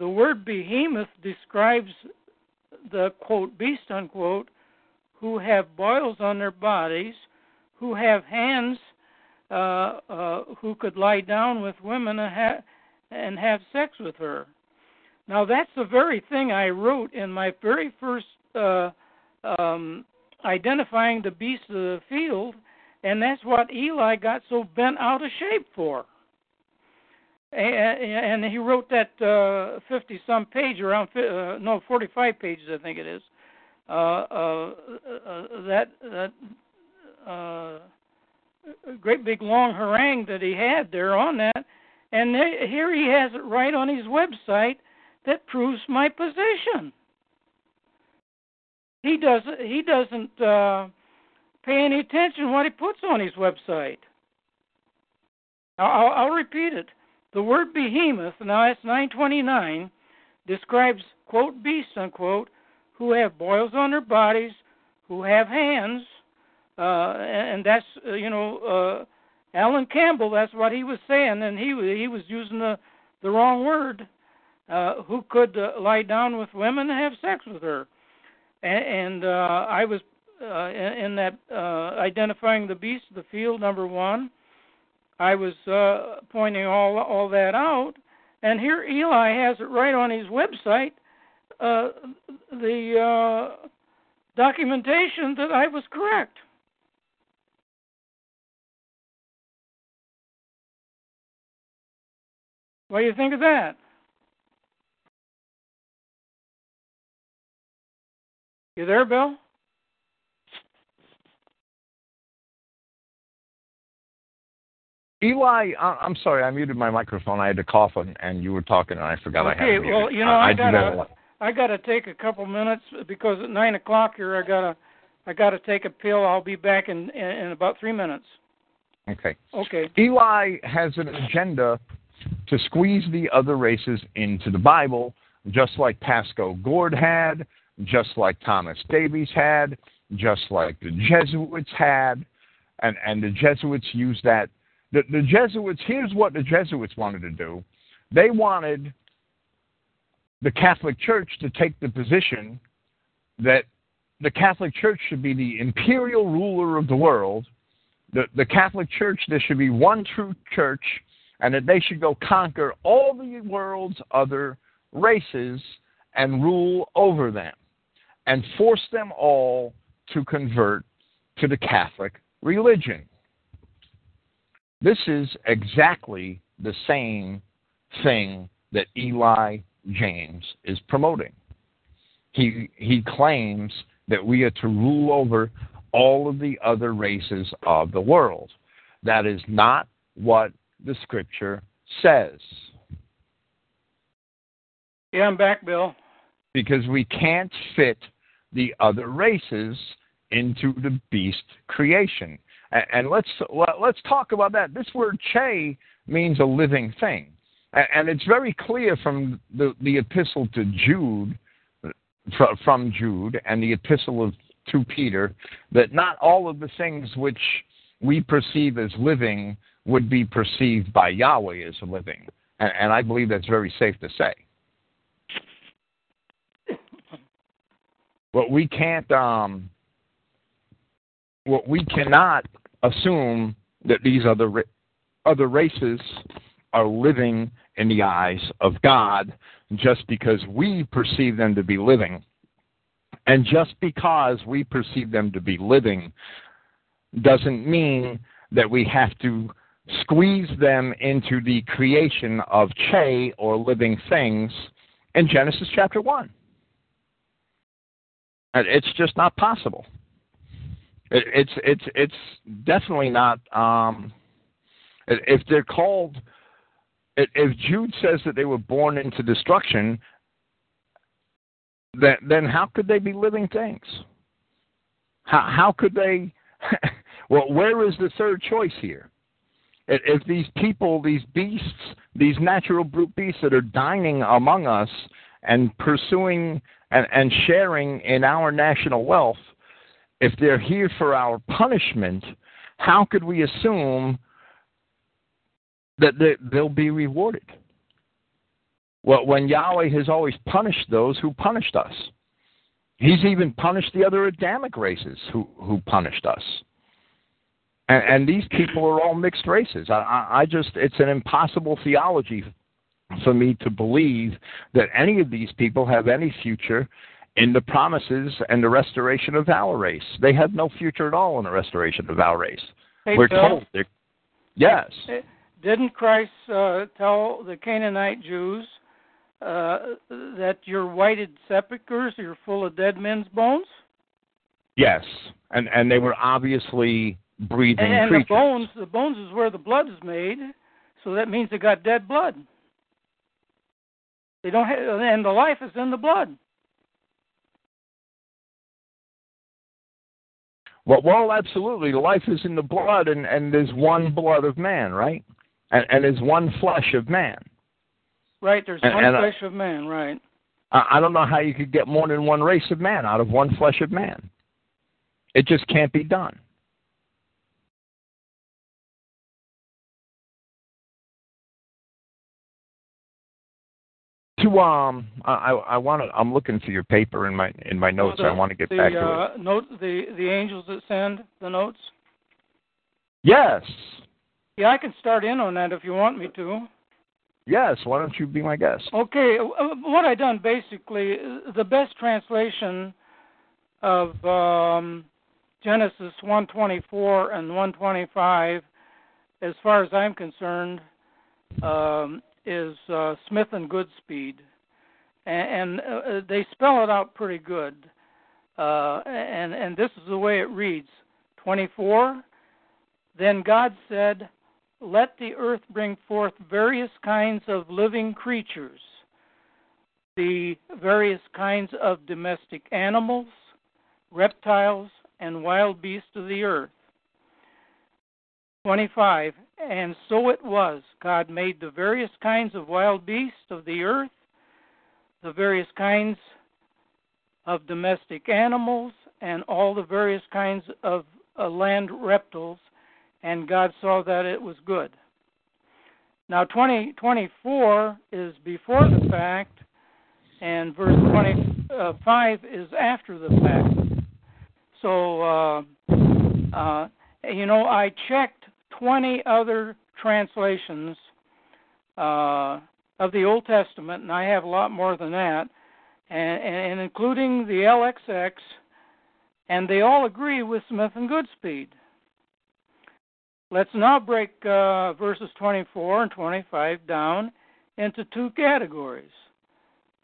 the word behemoth describes the, quote, beast, unquote, who have boils on their bodies, who have hands, who could lie down with women and have sex with her. Now, that's the very thing I wrote in my very first identifying the beast of the field, and that's what Eli got so bent out of shape for. And he wrote that 50-some page, 45 pages, I think it is. That great big long harangue that he had there on that, and here he has it right on his website that proves my position. He doesn't pay any attention to what he puts on his website. I'll repeat it. The word behemoth, now that's 929, describes, quote, beasts, unquote, who have boils on their bodies, who have hands, and that's, Alan Campbell, that's what he was saying, and he was using the wrong word, who could lie down with women and have sex with her. And I was in that identifying the beast of the field, number 1. I was pointing all that out, and here Eli has it right on his website, the documentation that I was correct. What do you think of that? You there, Bill? Eli, I'm sorry, I muted my microphone. I had to cough, and you were talking, and I forgot I had to. Okay, well, I got to take a couple minutes because at 9:00 here, I gotta take a pill. I'll be back in about 3 minutes. Okay. Eli has an agenda to squeeze the other races into the Bible, just like Pascoe Goard had, just like Thomas Davies had, just like the Jesuits had, and the Jesuits used that. The Jesuits, here's what the Jesuits wanted to do. They wanted the Catholic Church to take the position that the Catholic Church should be the imperial ruler of the world, the Catholic Church, there should be one true church, and that they should go conquer all the world's other races and rule over them and force them all to convert to the Catholic religion. This is exactly the same thing that Eli James is promoting. He claims that we are to rule over all of the other races of the world. That is not what the Scripture says. Yeah, I'm back, Bill. Because we can't fit the other races into the beast creation. And let's talk about that. This word che means a living thing. And it's very clear from the epistle to Jude, from Jude, and the epistle to Peter, that not all of the things which we perceive as living would be perceived by Yahweh as living. And I believe that's very safe to say. We cannot assume that these other races are living in the eyes of God just because we perceive them to be living. And just because we perceive them to be living doesn't mean that we have to squeeze them into the creation of che, or living things, in Genesis chapter 1. It's just not possible. It's definitely not. If they're called, if Jude says that they were born into destruction, then how could they be living things? How could they? Well, where is the third choice here? If these people, these beasts, these natural brute beasts that are dining among us and pursuing and sharing in our national wealth, if they're here for our punishment, how could we assume that they'll be rewarded? Well, when Yahweh has always punished those who punished us. He's even punished the other Adamic races who punished us. And these people are all mixed races. It's an impossible theology for me to believe that any of these people have any future in the promises and the restoration of our race. They have no future at all in the restoration of our race. Hey, we're Bill, told they're... Yes. Didn't Christ tell the Canaanite Jews that your whited sepulchres, you're full of dead men's bones? Yes, and they were obviously breathing and creatures. And the bones is where the blood is made, so that means they got dead blood. They don't have, and the life is in the blood. Well, absolutely, the life is in the blood, and there's one blood of man, right? And there's one flesh of man. Right, there's one flesh of man, right. I don't know how you could get more than one race of man out of one flesh of man. It just can't be done. I'm looking for your paper in my notes. I want to get back to it. The angels that send the notes? Yes. Yeah, I can start in on that if you want me to. Yes, why don't you be my guest? Okay, what I done basically, the best translation of Genesis 1:24 and 1:25, as far as I'm concerned, is Smith and Goodspeed, and they spell it out pretty good. And this is the way it reads: 24. Then God said, "Let the earth bring forth various kinds of living creatures, the various kinds of domestic animals, reptiles, and wild beasts of the earth." 25. And so it was. God made the various kinds of wild beasts of the earth, the various kinds of domestic animals and all the various kinds of land reptiles, and God saw that it was good. Now, 24 is before the fact, and verse 25 is after the fact. So, I checked 20 other translations of the Old Testament, and I have a lot more than that, and including the LXX, and they all agree with Smith and Goodspeed. Let's now break verses 24 and 25 down into two categories.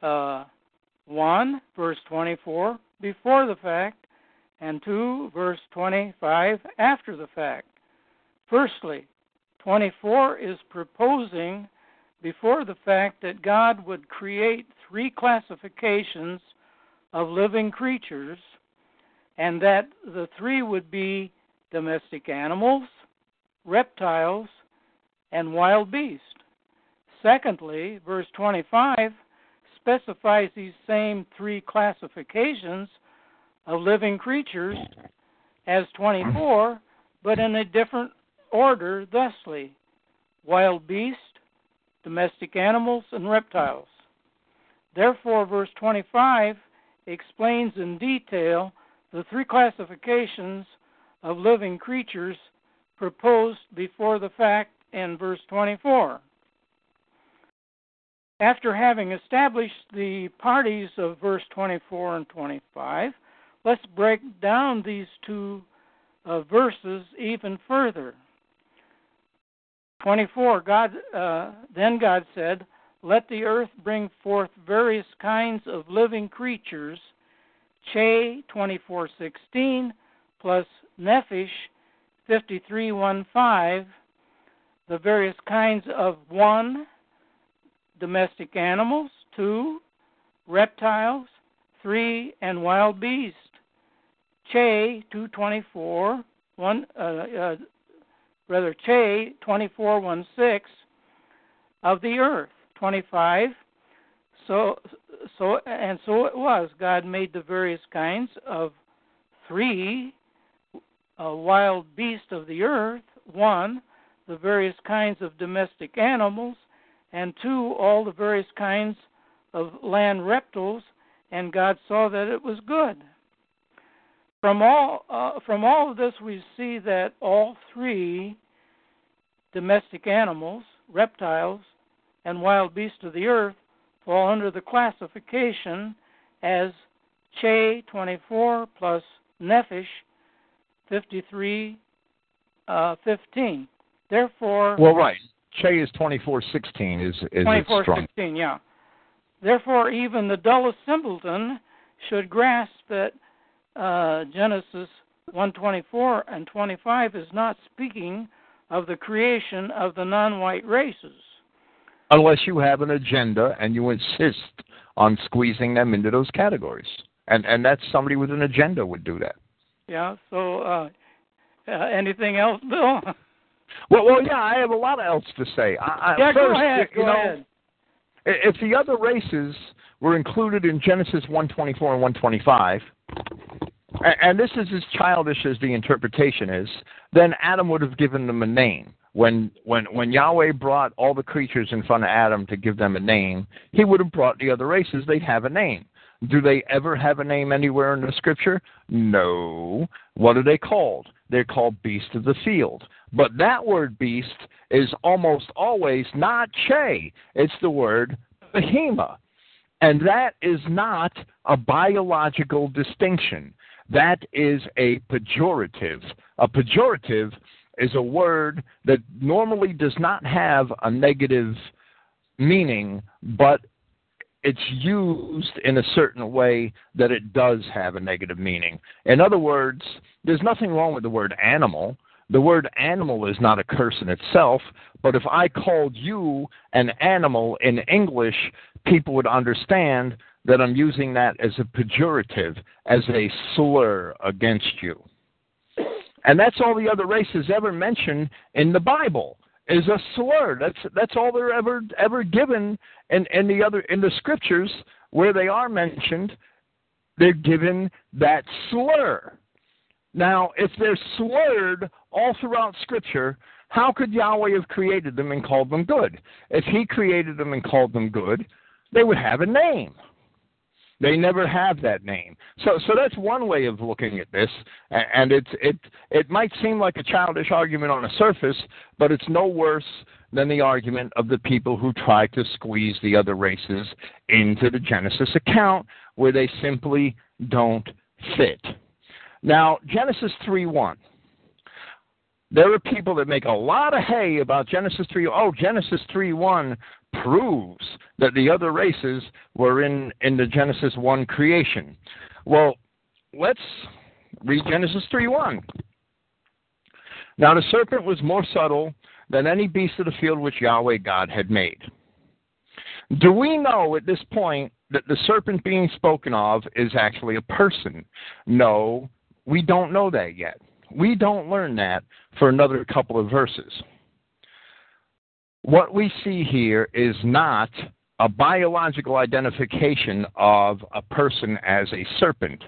One, verse 24, before the fact, and two, verse 25, after the fact. Firstly, 24 is proposing before the fact that God would create three classifications of living creatures, and that the three would be domestic animals, reptiles, and wild beasts. Secondly, verse 25 specifies these same three classifications of living creatures as 24, but in a different order, thusly, wild beasts, domestic animals, and reptiles. Therefore, verse 25 explains in detail the three classifications of living creatures proposed before the fact in verse 24. After having established the parties of verse 24 and 25, let's break down these two verses even further. 24, then God said, "Let the earth bring forth various kinds of living creatures, che 24:16 plus nephesh 53:15, the various kinds of 1, domestic animals, 2, reptiles, 3, and wild beasts. Che 2:24, Che 24:16 of the earth. 25. So it was. God made the various kinds of 3. A wild beast of the earth, 1, the various kinds of domestic animals, and 2, all the various kinds of land reptiles, and God saw that it was good." From all of this, we see that all 3, domestic animals, reptiles, and wild beasts of the earth, fall under the classification as Che 24 plus Nephesh 53:15. Therefore... Well, right. Che is 24:16 is 24:16, yeah. Therefore, even the dullest simpleton should grasp that Genesis 1:24 and 25 is not speaking of the creation of the non-white races. Unless you have an agenda and you insist on squeezing them into those categories. And that's somebody with an agenda would do that. Yeah, so anything else, Bill? Well, yeah, I have a lot else to say. Go ahead. If the other races were included in Genesis 1:24 and 1:25, and this is as childish as the interpretation is, then Adam would have given them a name. When Yahweh brought all the creatures in front of Adam to give them a name, he would have brought the other races. They'd have a name. Do they ever have a name anywhere in the scripture? No. What are they called? They're called beasts of the field. But that word beast is almost always not Che. It's the word behemoth. And that is not a biological distinction. That is a pejorative. A pejorative is a word that normally does not have a negative meaning, but it's used in a certain way that it does have a negative meaning. In other words, there's nothing wrong with the word animal. The word animal is not a curse in itself, but if I called you an animal in English, people would understand that I'm using that as a pejorative, as a slur against you. And that's all the other races ever mentioned in the Bible, is a slur. That's all they're ever given in the scriptures where they are mentioned. they're given that slur. Now, if they're slurred all throughout Scripture, how could Yahweh have created them and called them good? If he created them and called them good, they would have a name. They never have that name. So that's one way of looking at this, and it might seem like a childish argument on the surface, but it's no worse than the argument of the people who try to squeeze the other races into the Genesis account where they simply don't fit. Now, Genesis 3:1. There are people that make a lot of hay about Genesis 3. Oh, Genesis 3:1 proves that the other races were in the Genesis 1 creation. Well, let's read Genesis 3:1. Now the serpent was more subtle than any beast of the field which Yahweh God had made. Do we know at this point that the serpent being spoken of is actually a person? No, we don't know that yet. We don't learn that for another couple of verses. What we see here is not a biological identification of a person as a serpent.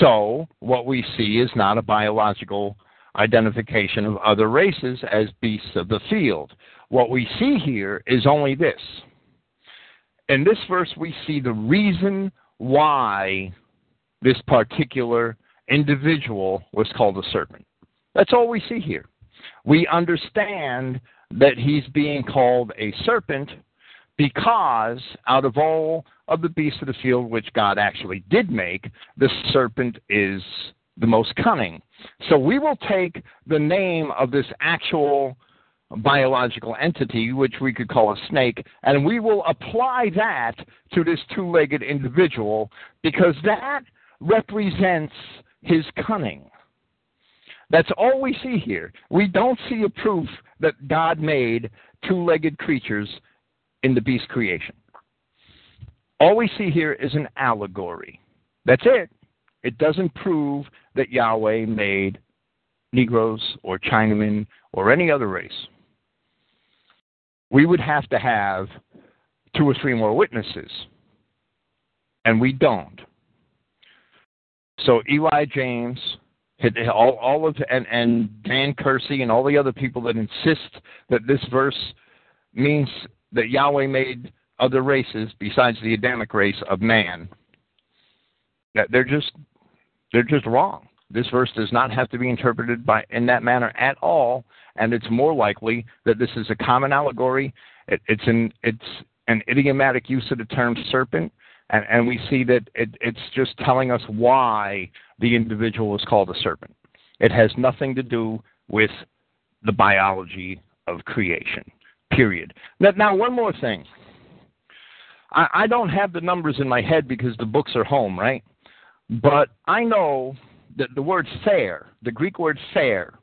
So what we see is not a biological identification of other races as beasts of the field. What we see here is only this. In this verse, we see the reason why this particular individual was called a serpent. That's all we see here. We understand that he's being called a serpent because out of all of the beasts of the field which God actually did make, the serpent is the most cunning. So we will take the name of this actual biological entity, which we could call a snake, and we will apply that to this two-legged individual because that represents his cunning. That's all we see here. We don't see a proof that God made two-legged creatures in the beast creation. All we see here is an allegory. That's it. It doesn't prove that Yahweh made Negroes or Chinamen or any other race. We would have to have 2 or 3 more witnesses, and we don't. So Eli James, and Dan Kersey and all the other people that insist that this verse means that Yahweh made other races besides the Adamic race of man, that they're just wrong. This verse does not have to be interpreted in that manner at all, and it's more likely that this is a common allegory. It's an idiomatic use of the term serpent. And we see that it's just telling us why the individual is called a serpent. It has nothing to do with the biology of creation, period. Now, one more thing. I don't have the numbers in my head because the books are home, right? But I know that the word fair, the Greek word fair,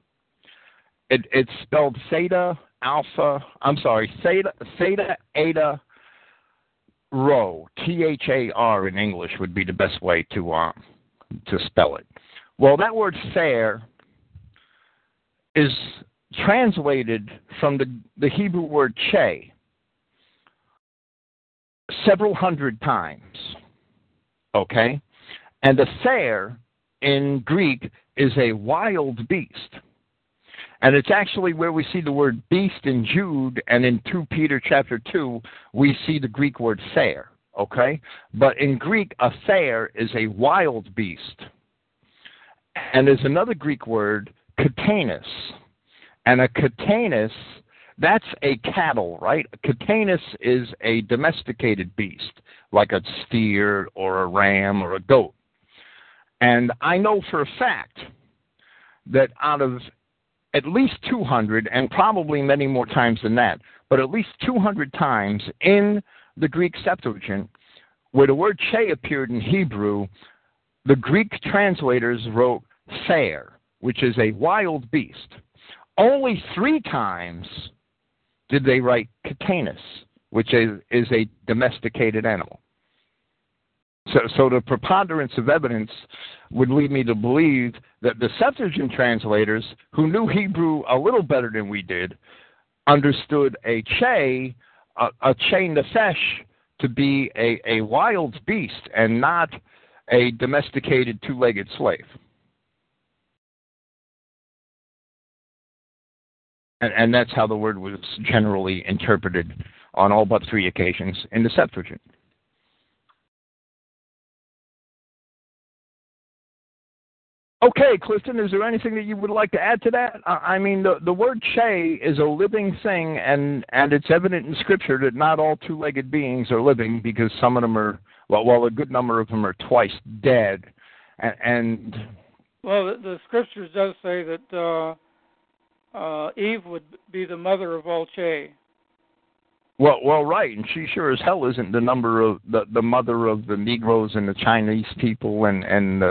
it's spelled theta, eta, Rho, T-H-A-R in English would be the best way to spell it. Well, that word fair is translated from the Hebrew word che several hundred times, okay? And a fair in Greek is a wild beast. And it's actually where we see the word beast in Jude, and in 2 Peter chapter 2, we see the Greek word fair, okay? But in Greek, a fair is a wild beast. And there's another Greek word, katanus. And a katanus, that's a cattle, right? A katanus is a domesticated beast, like a steer or a ram or a goat. And I know for a fact that out of at least 200, and probably many more times than that, but at least 200 times in the Greek Septuagint, where the word che appeared in Hebrew, the Greek translators wrote fair, which is a wild beast. Only 3 times did they write katanus, which is a domesticated animal. So the preponderance of evidence would lead me to believe that the Septuagint translators, who knew Hebrew a little better than we did, understood a che nefesh, to be a wild beast and not a domesticated two-legged slave. And that's how the word was generally interpreted on all but three occasions in the Septuagint. Okay, Clifton, is there anything that you would like to add to that? I mean, the word "che" is a living thing, and it's evident in Scripture that not all two-legged beings are living, because some of them are, well, a good number of them are twice dead. And well, the Scriptures does say that Eve would be the mother of all che. Well, right, and she sure as hell isn't the mother of the Negroes and the Chinese people and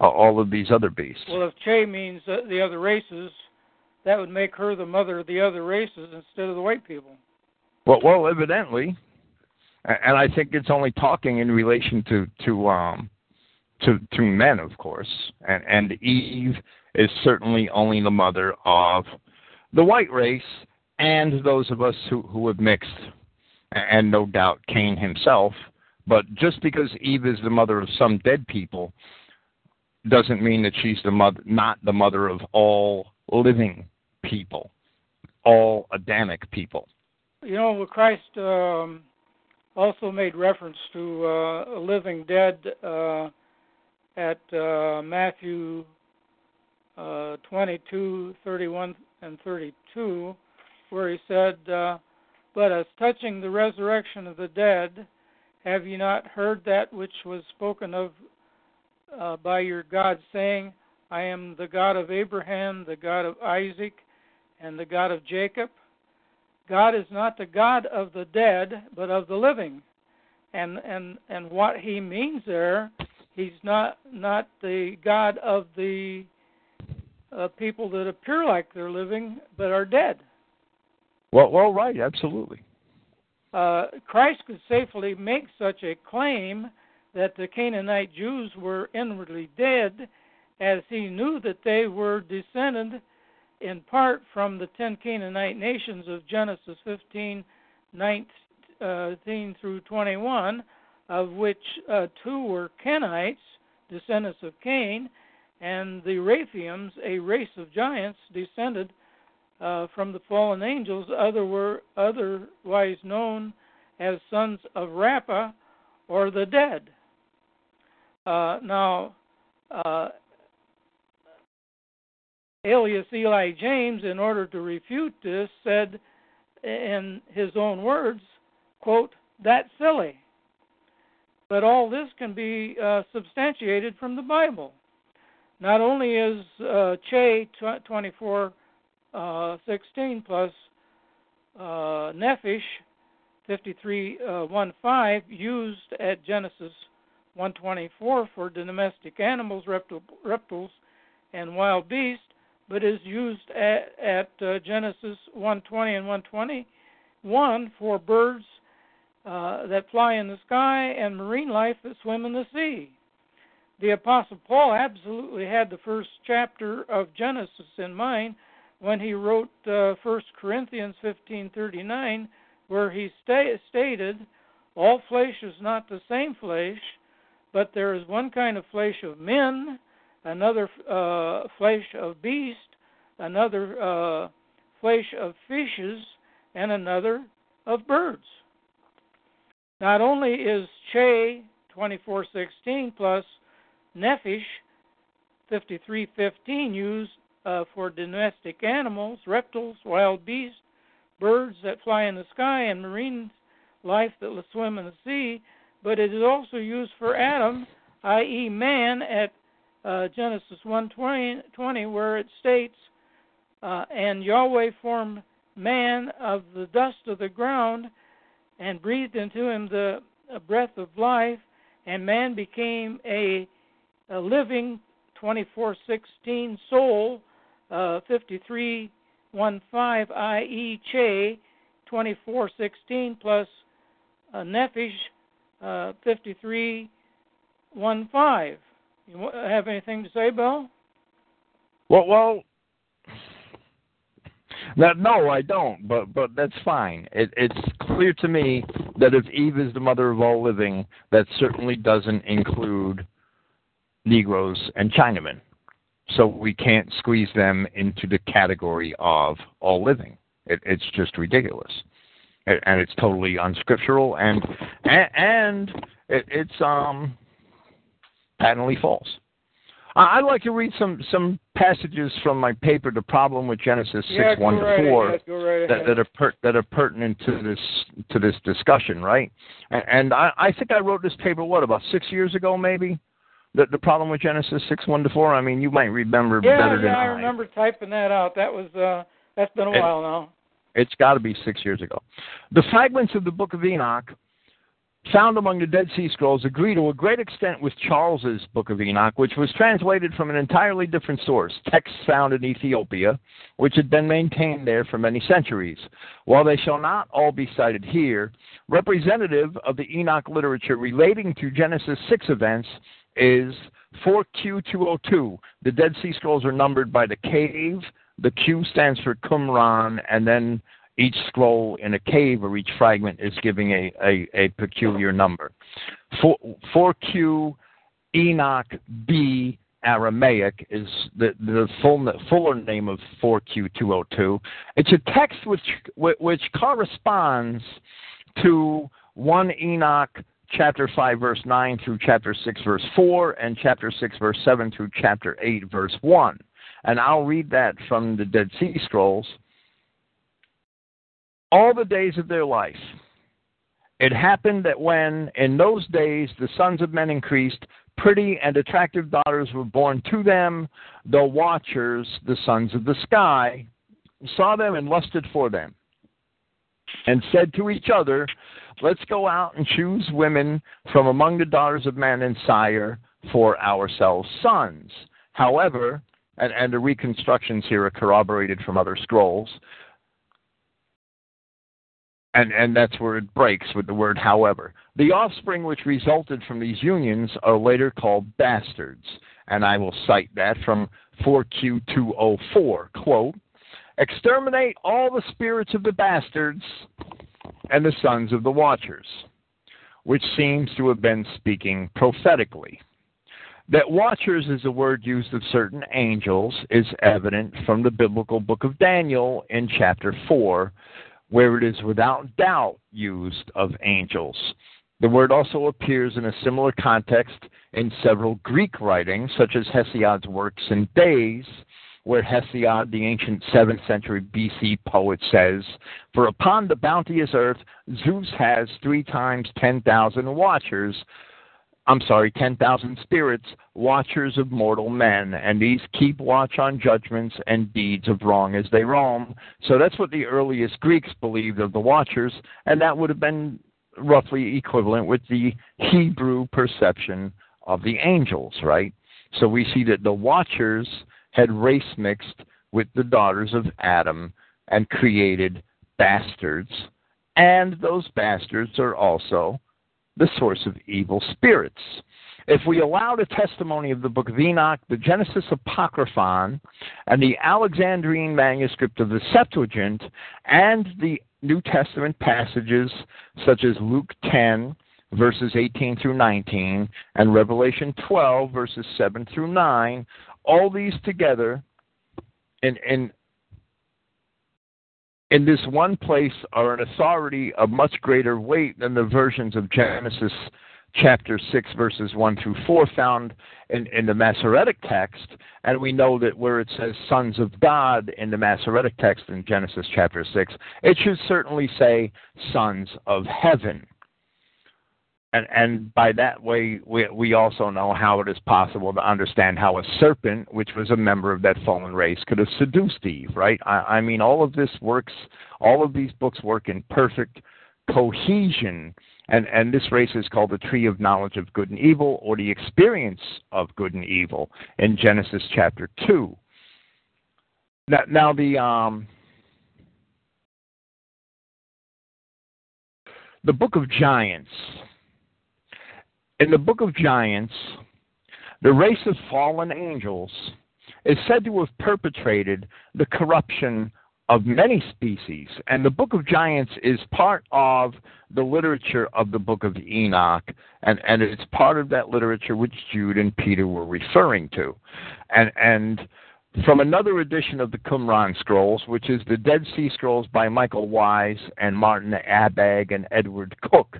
all of these other beasts. Well, if Che means the other races, that would make her the mother of the other races instead of the white people. Well, evidently, and I think it's only talking in relation to men, of course, and Eve is certainly only the mother of the white race. And those of us who have mixed, and no doubt Cain himself, but just because Eve is the mother of some dead people doesn't mean that she's not the mother of all living people, all Adamic people. You know, well, Christ also made reference to a living dead at Matthew 22, 31, and 32. Where he said, "But as touching the resurrection of the dead, have you not heard that which was spoken of by your God, saying, I am the God of Abraham, the God of Isaac, and the God of Jacob? God is not the God of the dead, but of the living." And what he means there, he's not the God of the people that appear like they're living, but are dead. Well, right, absolutely. Christ could safely make such a claim that the Canaanite Jews were inwardly dead, as he knew that they were descended in part from the 10 Canaanite nations of Genesis 15, 19 through 21, of which two were Kenites, descendants of Cain, and the Raphaims, a race of giants descended from the fallen angels, otherwise known as sons of Rapha, or the dead. Now, alias Eli James, in order to refute this, said in his own words, quote, "That's silly." But all this can be substantiated from the Bible. Not only is Che 24 16 plus Nephish 53:15 used at Genesis 1:24 for domestic animals, reptiles, and wild beasts, but is used at Genesis 1:20 and 1:21 for birds that fly in the sky and marine life that swim in the sea. The Apostle Paul absolutely had the first chapter of Genesis in mind when he wrote 1 Corinthians 15:39, where he stated, "All flesh is not the same flesh, but there is one kind of flesh of men, another flesh of beasts, another flesh of fishes, and another of birds." Not only is Che 24:16 plus Nephish 53:15 used for domestic animals, reptiles, wild beasts, birds that fly in the sky, and marine life that will swim in the sea, but it is also used for Adam, i.e. man, at Genesis 1:20, where it states, "And Yahweh formed man of the dust of the ground, and breathed into him the breath of life, and man became a living 24:16 soul." 53:15, i.e. Che 24:16 plus Nephish 53:15. You have anything to say, Bill? Well, no, I don't. But that's fine. It's clear to me that if Eve is the mother of all living, that certainly doesn't include Negroes and Chinamen. So we can't squeeze them into the category of all living. It's just ridiculous. And it's totally unscriptural, and it's patently false. I'd like to read some passages from my paper, The Problem with Genesis 6:1-4, that are pertinent to this discussion, right? And I think I wrote this paper, about 6 years ago, maybe? The Problem with Genesis 6:1-4. I mean, you might remember better than I. Yeah, I remember typing that out. That's been a while now. It's got to be 6 years ago. The fragments of the Book of Enoch found among the Dead Sea Scrolls agree to a great extent with Charles's Book of Enoch, which was translated from an entirely different source, texts found in Ethiopia, which had been maintained there for many centuries. While they shall not all be cited here, representative of the Enoch literature relating to Genesis 6 events is 4Q202. The Dead Sea Scrolls are numbered by the cave. The Q stands for Qumran, and then each scroll in a cave or each fragment is giving a peculiar number. 4Q Enoch B Aramaic is the fuller name of 4Q202. It's a text which corresponds to 1 Enoch chapter 5 verse 9 through chapter 6 verse 4 and chapter 6 verse 7 through chapter 8 verse 1. And I'll read that from the Dead Sea Scrolls. All the days of their life, it happened that when, in those days, the sons of men increased, pretty and attractive daughters were born to them. The watchers, the sons of the sky, saw them and lusted for them, and said to each other, let's go out and choose women from among the daughters of men and sire for ourselves sons. However, and the reconstructions here are corroborated from other scrolls. And that's where it breaks with the word however. The offspring which resulted from these unions are later called bastards. And I will cite that from 4Q204, quote, exterminate all the spirits of the bastards and the sons of the watchers, which seems to have been speaking prophetically. That watchers is a word used of certain angels is evident from the biblical book of Daniel in chapter 4, where it is without doubt used of angels. The word also appears in a similar context in several Greek writings, such as Hesiod's Works and Days, where Hesiod, the ancient 7th century BC poet, says, for upon the bounteous earth, Zeus has 3 times 10,000 watchers, 10,000 spirits, watchers of mortal men, and these keep watch on judgments and deeds of wrong as they roam. So that's what the earliest Greeks believed of the watchers, and that would have been roughly equivalent with the Hebrew perception of the angels, right? So we see that the watchers had race mixed with the daughters of Adam and created bastards, and those bastards are also the source of evil spirits. If we allow the testimony of the Book of Enoch, the Genesis Apocryphon, and the Alexandrine manuscript of the Septuagint, and the New Testament passages such as Luke 10, verses 18 through 19, and Revelation 12, verses 7 through 9, all these together in this one place are an authority of much greater weight than the versions of Genesis chapter 6, verses 1 through 4 found in the Masoretic text. And we know that where it says sons of God in the Masoretic text in Genesis chapter 6, it should certainly say sons of heaven. And by that way, we also know how it is possible to understand how a serpent, which was a member of that fallen race, could have seduced Eve, right? I mean, all of these books work in perfect cohesion. And this race is called the tree of knowledge of good and evil, or the experience of good and evil in Genesis chapter 2. Now the Book of Giants. In the Book of Giants, the race of fallen angels is said to have perpetrated the corruption of many species, and the Book of Giants is part of the literature of the Book of Enoch, and it's part of that literature which Jude and Peter were referring to. And from another edition of the Qumran Scrolls, which is the Dead Sea Scrolls by Michael Wise and Martin Abegg and Edward Cook,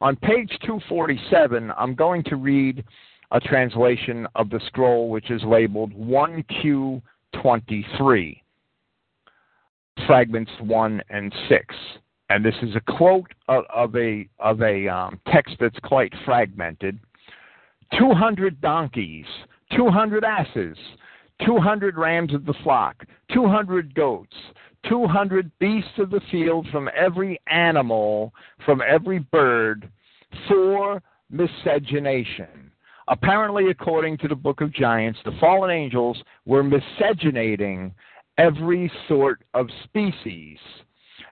on page 247, I'm going to read a translation of the scroll which is labeled 1Q23. Fragments 1 and 6, and this is a quote of a text that's quite fragmented. 200 donkeys, 200 asses, 200 rams of the flock, 200 goats, 200 beasts of the field from every animal, from every bird, for miscegenation. Apparently, according to the Book of Giants, the fallen angels were miscegenating every sort of species.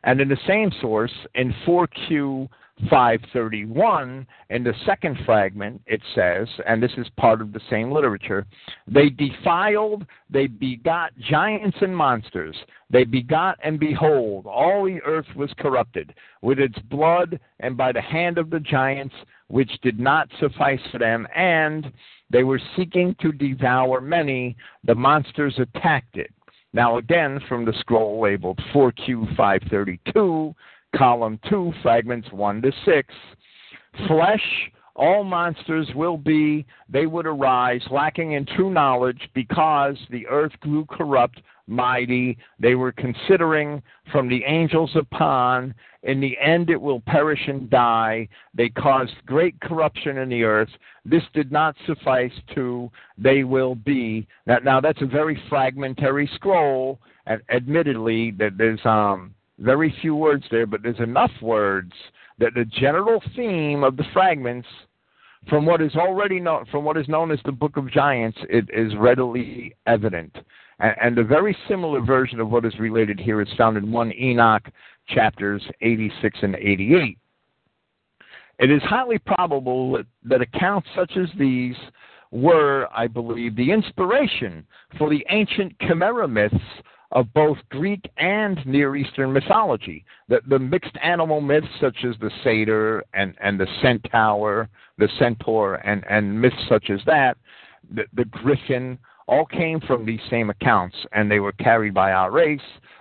And in the same source, in 4Q 531, in the second fragment, it says, and this is part of the same literature, they defiled, they begot giants and monsters. They begot, and behold, all the earth was corrupted with its blood and by the hand of the giants, which did not suffice for them, and they were seeking to devour many. The monsters attacked it. Now, again, from the scroll labeled 4Q 532, column 2, fragments 1 to 6, flesh, all monsters will be, they would arise, lacking in true knowledge, because the earth grew corrupt, mighty. They were considering from the angels upon, in the end it will perish and die. They caused great corruption in the earth. This did not suffice to, they will be. Now that's a very fragmentary scroll, and admittedly that there's very few words there, but there's enough words that the general theme of the fragments from what is already known, from what is known as the Book of Giants, it is readily evident. And a very similar version of what is related here is found in 1 Enoch, chapters 86 and 88. It is highly probable that accounts such as these were, I believe, the inspiration for the ancient chimera myths of both Greek and Near Eastern mythology. The mixed animal myths such as the satyr and the centaur, and myths such as that, the griffin, all came from these same accounts, and they were carried by our race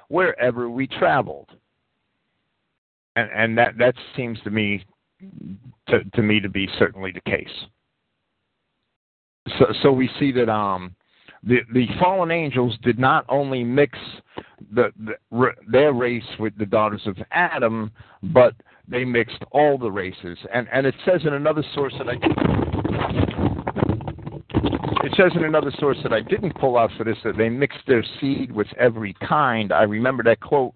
wherever we traveled. And that seems to me to be certainly the case. So we see that the fallen angels did not only mix their race with the daughters of Adam, but they mixed all the races. And it says in another source that I didn't pull out for this, that they mixed their seed with every kind. I remember that quote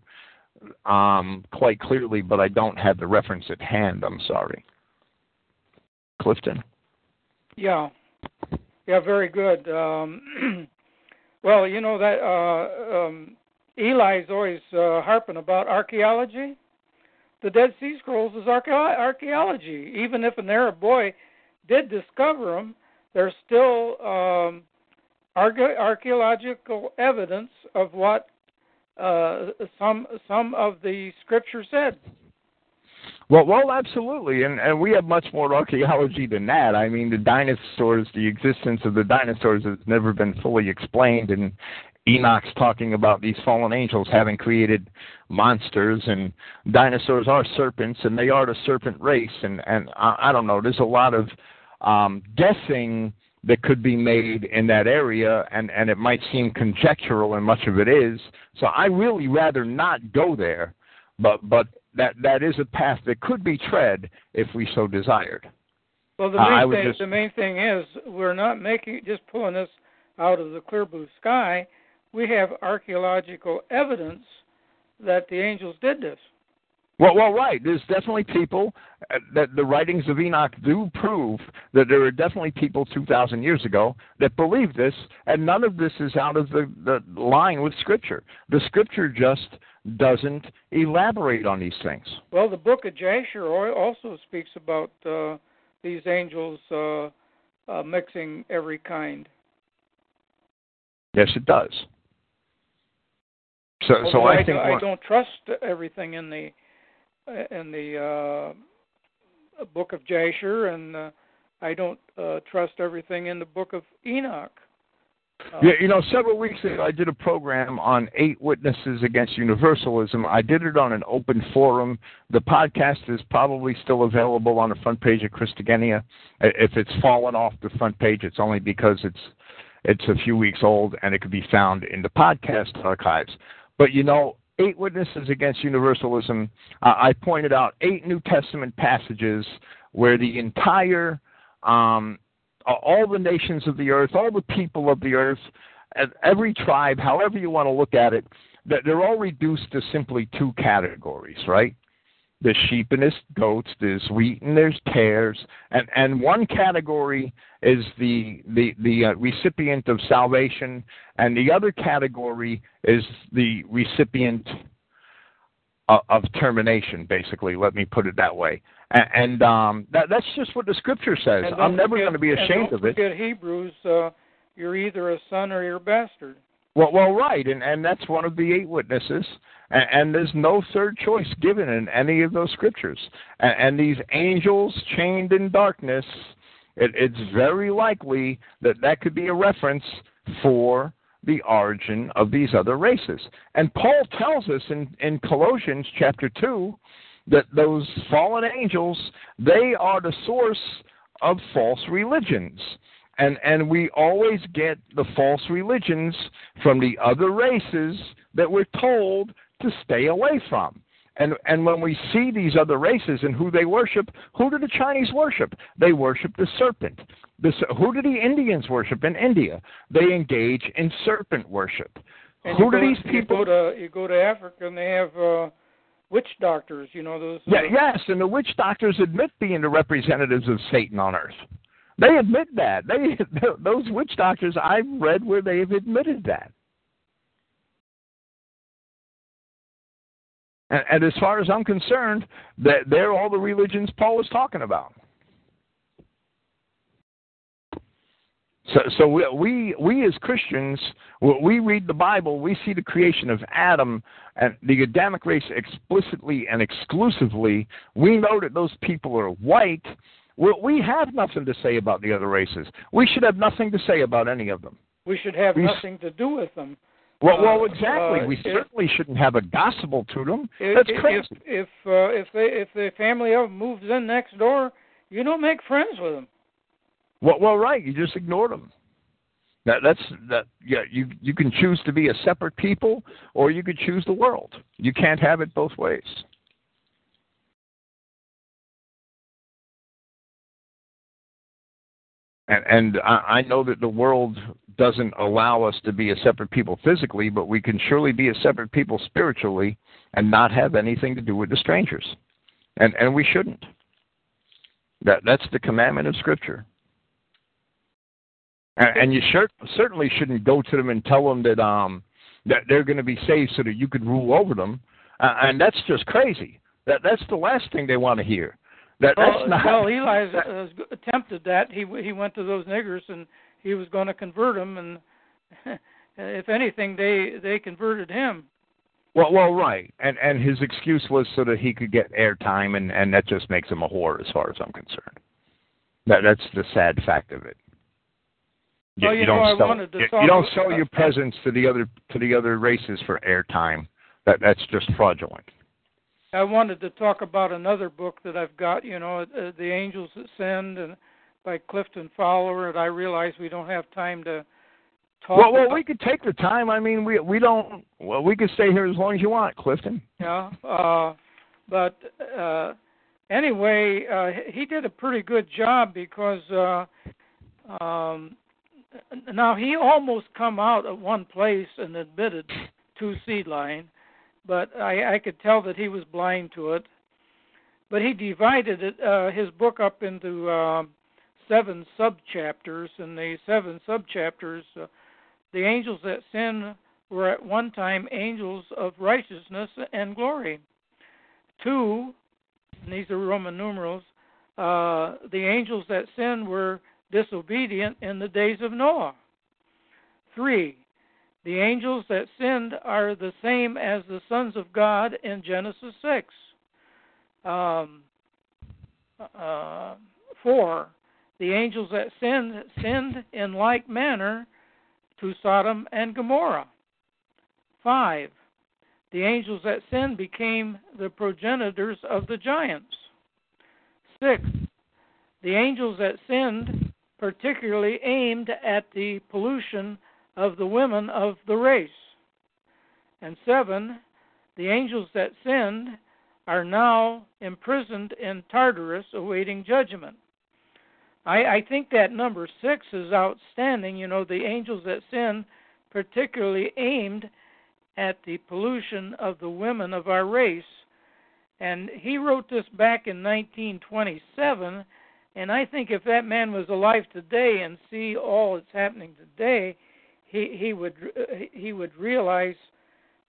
quite clearly, but I don't have the reference at hand. I'm sorry. Clifton? Yeah, very good. Well, you know that Eli's always harping about archaeology. The Dead Sea Scrolls is archaeology. Even if an Arab boy did discover them, there's still archaeological evidence of what some of the scripture said. Well, absolutely, and we have much more archaeology than that. I mean, the existence of the dinosaurs has never been fully explained, and Enoch's talking about these fallen angels having created monsters, and dinosaurs are serpents, and they are the serpent race, and I don't know, there's a lot of guessing that could be made in that area, and it might seem conjectural, and much of it is. So I really rather not go there, but that is a path that could be tread if we so desired. Well, the main thing is we're not pulling this out of the clear blue sky. We have archaeological evidence that the angels did this. Well, right. There's definitely people that the writings of Enoch do prove that there are definitely people 2,000 years ago that believed this, and none of this is out of the line with Scripture. The Scripture just doesn't elaborate on these things. Well, the Book of Jasher also speaks about these angels mixing every kind. Yes, it does. So I don't trust everything in the book of Jasher, and I don't trust everything in the book of Enoch. Several weeks ago I did a program on 8 witnesses against universalism. I did it on an open forum. The podcast is probably still available on the front page of Christogenea. If it's fallen off the front page, it's only because it's a few weeks old, and it could be found in the podcast archives. But, 8 witnesses against universalism, I pointed out 8 New Testament passages where the entire all the nations of the earth, all the people of the earth, every tribe, however you want to look at it, they're all reduced to simply 2 categories, right? There's sheep and there's goats, there's wheat and there's tares, and one category is the recipient of salvation, and the other category is the recipient of termination, basically. Let me put it that way. And that's just what the Scripture says. I'm never going to be ashamed of it. Don't forget Hebrews, you're either a son or you're a bastard. Well, right, and that's one of the 8 witnesses, and there's no third choice given in any of those Scriptures. And these angels chained in darkness, it's very likely that could be a reference for the origin of these other races. And Paul tells us in Colossians chapter 2 that those fallen angels, they are the source of false religions. And we always get the false religions from the other races that we're told to stay away from. And when we see these other races and who they worship, who do the Chinese worship? They worship the serpent. Who do the Indians worship in India? They engage in serpent worship. And who do these people? You go to Africa and they have witch doctors, those. Yes, and the witch doctors admit being the representatives of Satan on earth. They admit that. Those witch doctors, I've read where they've admitted that. And as far as I'm concerned, that they're all the religions Paul is talking about. So we as Christians, we read the Bible, we see the creation of Adam and the Adamic race explicitly and exclusively. We know that those people are white. We have nothing to say about the other races. We should have nothing to say about any of them. We should have nothing to do with them. Well, exactly. We certainly shouldn't have a gospel to them. That's crazy. If the family of them moves in next door, you don't make friends with them. Well, right. You just ignore them. That's that. Yeah, you can choose to be a separate people, or you could choose the world. You can't have it both ways. And I know that the world doesn't allow us to be a separate people physically, but we can surely be a separate people spiritually and not have anything to do with the strangers. And we shouldn't. That's the commandment of Scripture. And you certainly shouldn't go to them and tell them that they're going to be saved so that you could rule over them. And that's just crazy. That's the last thing they want to hear. Eli attempted that. He went to those niggers and he was going to convert them, and if anything, they converted him. Well, right. And his excuse was so that he could get airtime, and that just makes him a whore, as far as I'm concerned. That's the sad fact of it. You don't sell your presents to the other races for airtime. That's just fraudulent. I wanted to talk about another book that I've got, The Angels That Sinned, and by Clifton Fowler, and I realize we don't have time to talk. Well, we could take the time. I mean, we don't. Well, we could stay here as long as you want, Clifton. Yeah. But anyway, he did a pretty good job because now he almost come out at one place and admitted to seed line. But I could tell that he was blind to it. But he divided his book up into 7 subchapters, and the 7 subchapters, the angels that sin were at one time angels of righteousness and glory. 2, and these are Roman numerals, the angels that sin were disobedient in the days of Noah. 3, The angels that sinned are the same as the sons of God in Genesis 6. 4. The angels that sinned in like manner to Sodom and Gomorrah. 5. The angels that sinned became the progenitors of the giants. 6. The angels that sinned particularly aimed at the pollution of the women of the race. And 7. The angels that sinned are now imprisoned in Tartarus awaiting judgment. I think that number 6 is outstanding. You know, the angels that sinned particularly aimed at the pollution of the women of our race. And he wrote this back in 1927, and I think if that man was alive today and see all that's happening today, he would realize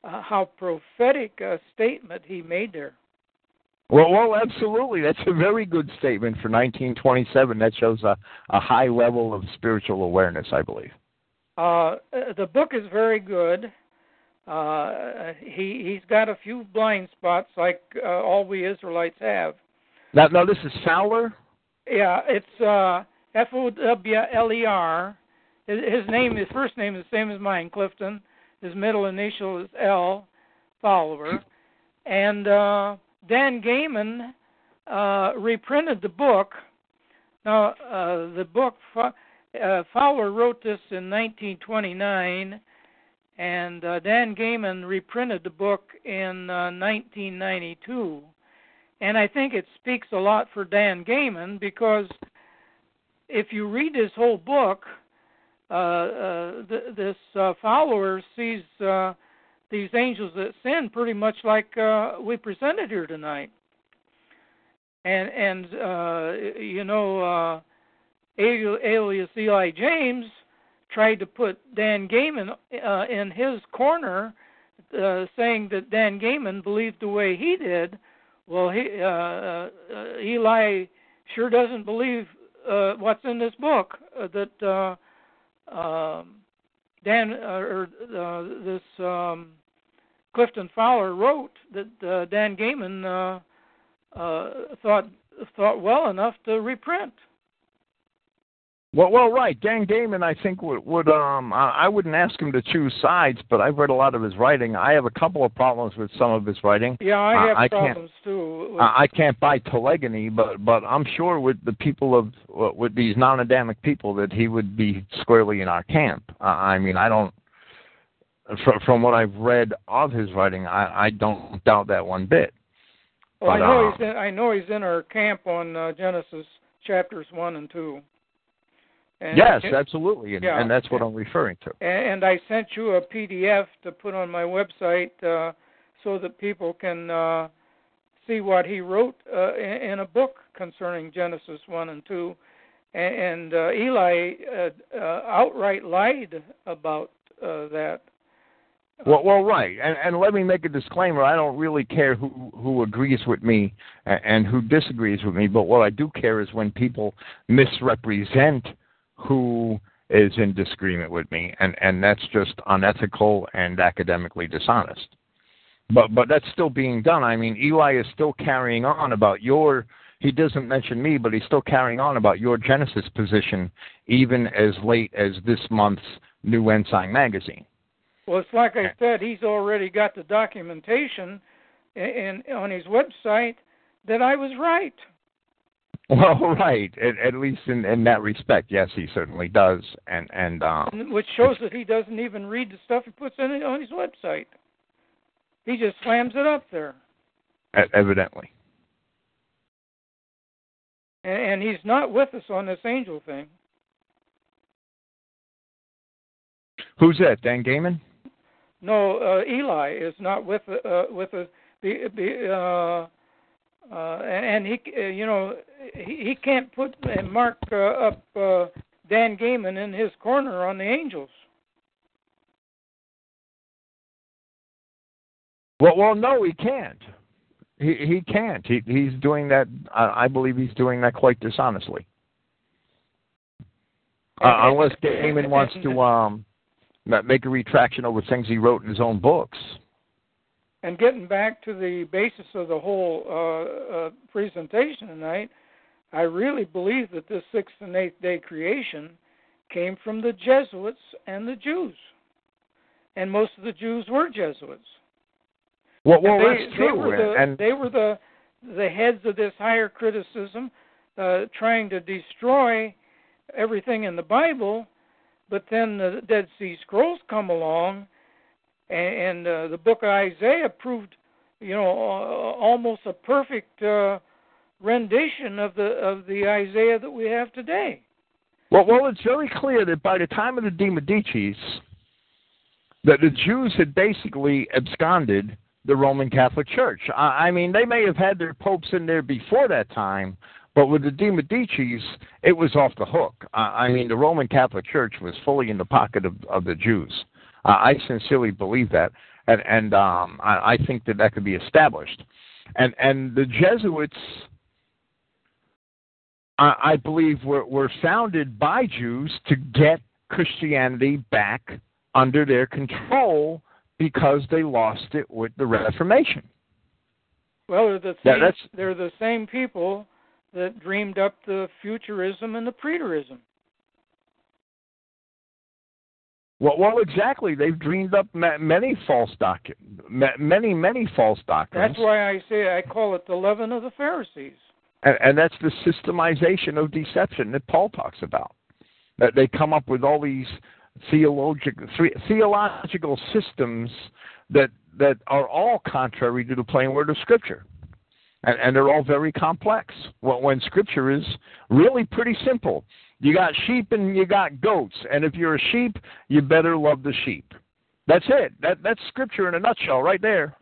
how prophetic a statement he made there. Well, absolutely. That's a very good statement for 1927. That shows a high level of spiritual awareness, I believe. The book is very good. He's got a few blind spots like all we Israelites have. Now this is Fowler? Yeah, it's Fowler. His first name is the same as mine, Clifton. His middle initial is L, Fowler. And Dan Gaiman reprinted the book. Now, the book, Fowler wrote this in 1929, and Dan Gaiman reprinted the book in 1992. And I think it speaks a lot for Dan Gaiman, because if you read his whole book, this follower sees these angels that sin pretty much like we presented here tonight. And alias Eli James tried to put Dan Gaiman in his corner, saying that Dan Gaiman believed the way he did. Well, Eli sure doesn't believe what's in this book that... Clifton Fowler wrote that Dan Gaiman thought well enough to reprint. Well, right. Dan Gaiman, I think would I wouldn't ask him to choose sides, but I've read a lot of his writing. I have a couple of problems with some of his writing. Yeah, I have problems too. I can't buy telegony, but I'm sure with the people with these non-Adamic people that he would be squarely in our camp. I mean, I don't. From what I've read of his writing, I don't doubt that one bit. Well, but, I know he's in our camp on Genesis chapters 1 and 2. And yes, absolutely, and that's what I'm referring to. And I sent you a PDF to put on my website so that people can see what he wrote in a book concerning Genesis 1 and 2. And Eli outright lied about that. Well, right, and let me make a disclaimer. I don't really care who agrees with me and who disagrees with me, but what I do care is when people misrepresent who is in disagreement with me, and that's just unethical and academically dishonest. But that's still being done. I mean, Eli is still carrying on about he doesn't mention me, but he's still carrying on about your Genesis position even as late as this month's New Ensign magazine. Well, it's like I said, he's already got the documentation on his website that I was right. Well, right, at least in that respect, yes, he certainly does, and which shows that he doesn't even read the stuff he puts in on his website. He just slams it up there. Evidently. And he's not with us on this angel thing. Who's that, Dan Gaiman? No, Eli is not with us. And he can't put and mark up Dan Gaiman in his corner on the angels. Well, no, he can't. He can't. He's doing that. I believe he's doing that quite dishonestly. Unless Gaiman wants to make a retraction over things he wrote in his own books. And getting back to the basis of the whole presentation tonight, I really believe that this sixth and eighth day creation came from the Jesuits and the Jews. And most of the Jews were Jesuits. Well, that's true. They were the heads of this higher criticism, trying to destroy everything in the Bible, but then the Dead Sea Scrolls come along, and the book of Isaiah proved, almost a perfect rendition of the Isaiah that we have today. Well, it's very clear that by the time of the De Medicis, that the Jews had basically absconded the Roman Catholic Church. I mean, they may have had their popes in there before that time, but with the De Medicis, it was off the hook. I mean, the Roman Catholic Church was fully in the pocket of the Jews. I sincerely believe that, and I think that could be established. And the Jesuits, I believe, were founded by Jews to get Christianity back under their control because they lost it with the Reformation. Well, they're the same people that dreamed up the futurism and the preterism. Well, exactly. They've dreamed up many false doctrines. That's why I say I call it the leaven of the Pharisees. And that's the systemization of deception that Paul talks about. That they come up with all these theological systems that are all contrary to the plain word of Scripture. And they're all very complex, when Scripture is really pretty simple. You got sheep and you got goats, and if you're a sheep, you better love the sheep. That's it. That's Scripture in a nutshell right there.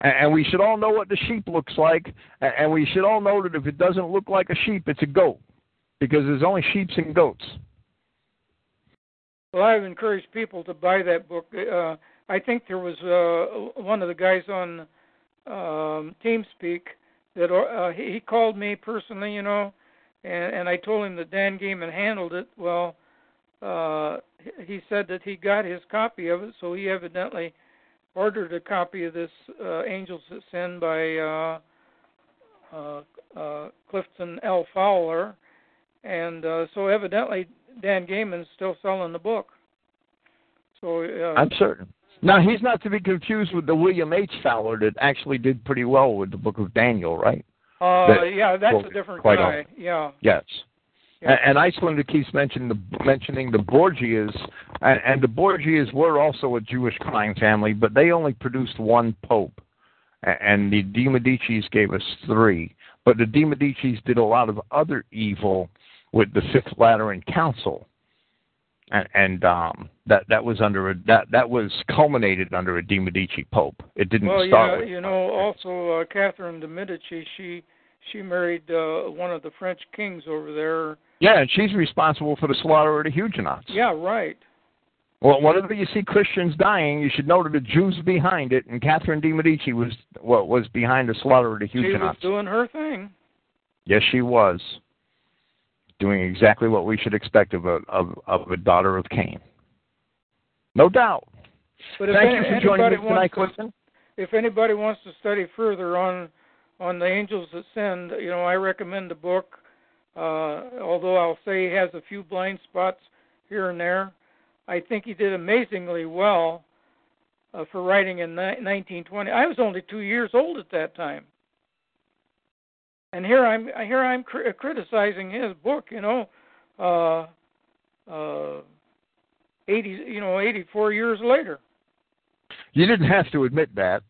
And we should all know what the sheep looks like, and we should all know that if it doesn't look like a sheep, it's a goat, because there's only sheeps and goats. Well, I've encouraged people to buy that book. I think there was one of the guys on TeamSpeak that he called me personally, and I told him that Dan Gaiman handled it. Well, he said that he got his copy of it, so he evidently ordered a copy of this Angels That Sin by Clifton L. Fowler, and so evidently Dan Gaiman's still selling the book. So I'm certain. Now, he's not to be confused with the William H. Fowler that actually did pretty well with the Book of Daniel, right? That's a different guy. Often. Yeah. Yes. Yeah. And Icelander keeps mentioning the Borgias, and the Borgias were also a Jewish crime family, but they only produced one pope, and the De Medicis gave us three. But the De Medicis did a lot of other evil with the Fifth Lateran Council, and that was that was culminated under a De Medici pope. It didn't start. Well, also Catherine de Medici, she married one of the French kings over there. Yeah, and she's responsible for the slaughter of the Huguenots. Yeah, right. Well, whenever you see Christians dying, you should know that the Jews are behind it, and Catherine de Medici was behind the slaughter of the Huguenots. She was doing her thing. Yes, she was. Doing exactly what we should expect of a daughter of Cain. No doubt. But thank you for joining us tonight, Clifton. If anybody wants to study further on the Angels That Sin, I recommend the book, although I'll say he has a few blind spots here and there. I think he did amazingly well for writing in 1920. I was only 2 years old at that time. And here I'm criticizing his book, 84 years later. You didn't have to admit that.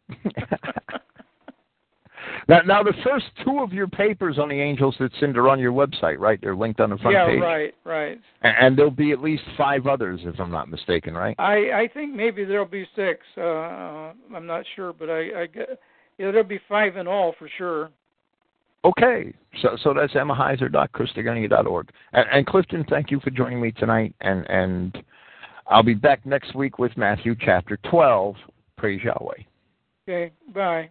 Now the first two of your papers on the Angels That Sin are on your website, right? They're linked on the front page. Yeah, right. And there'll be at least five others, if I'm not mistaken, right? I think maybe there'll be six. I'm not sure, but there'll be five in all for sure. Okay, so that's emahiser.christogenea.org. And Clifton, thank you for joining me tonight, and I'll be back next week with Matthew chapter 12. Praise Yahweh. Okay, bye.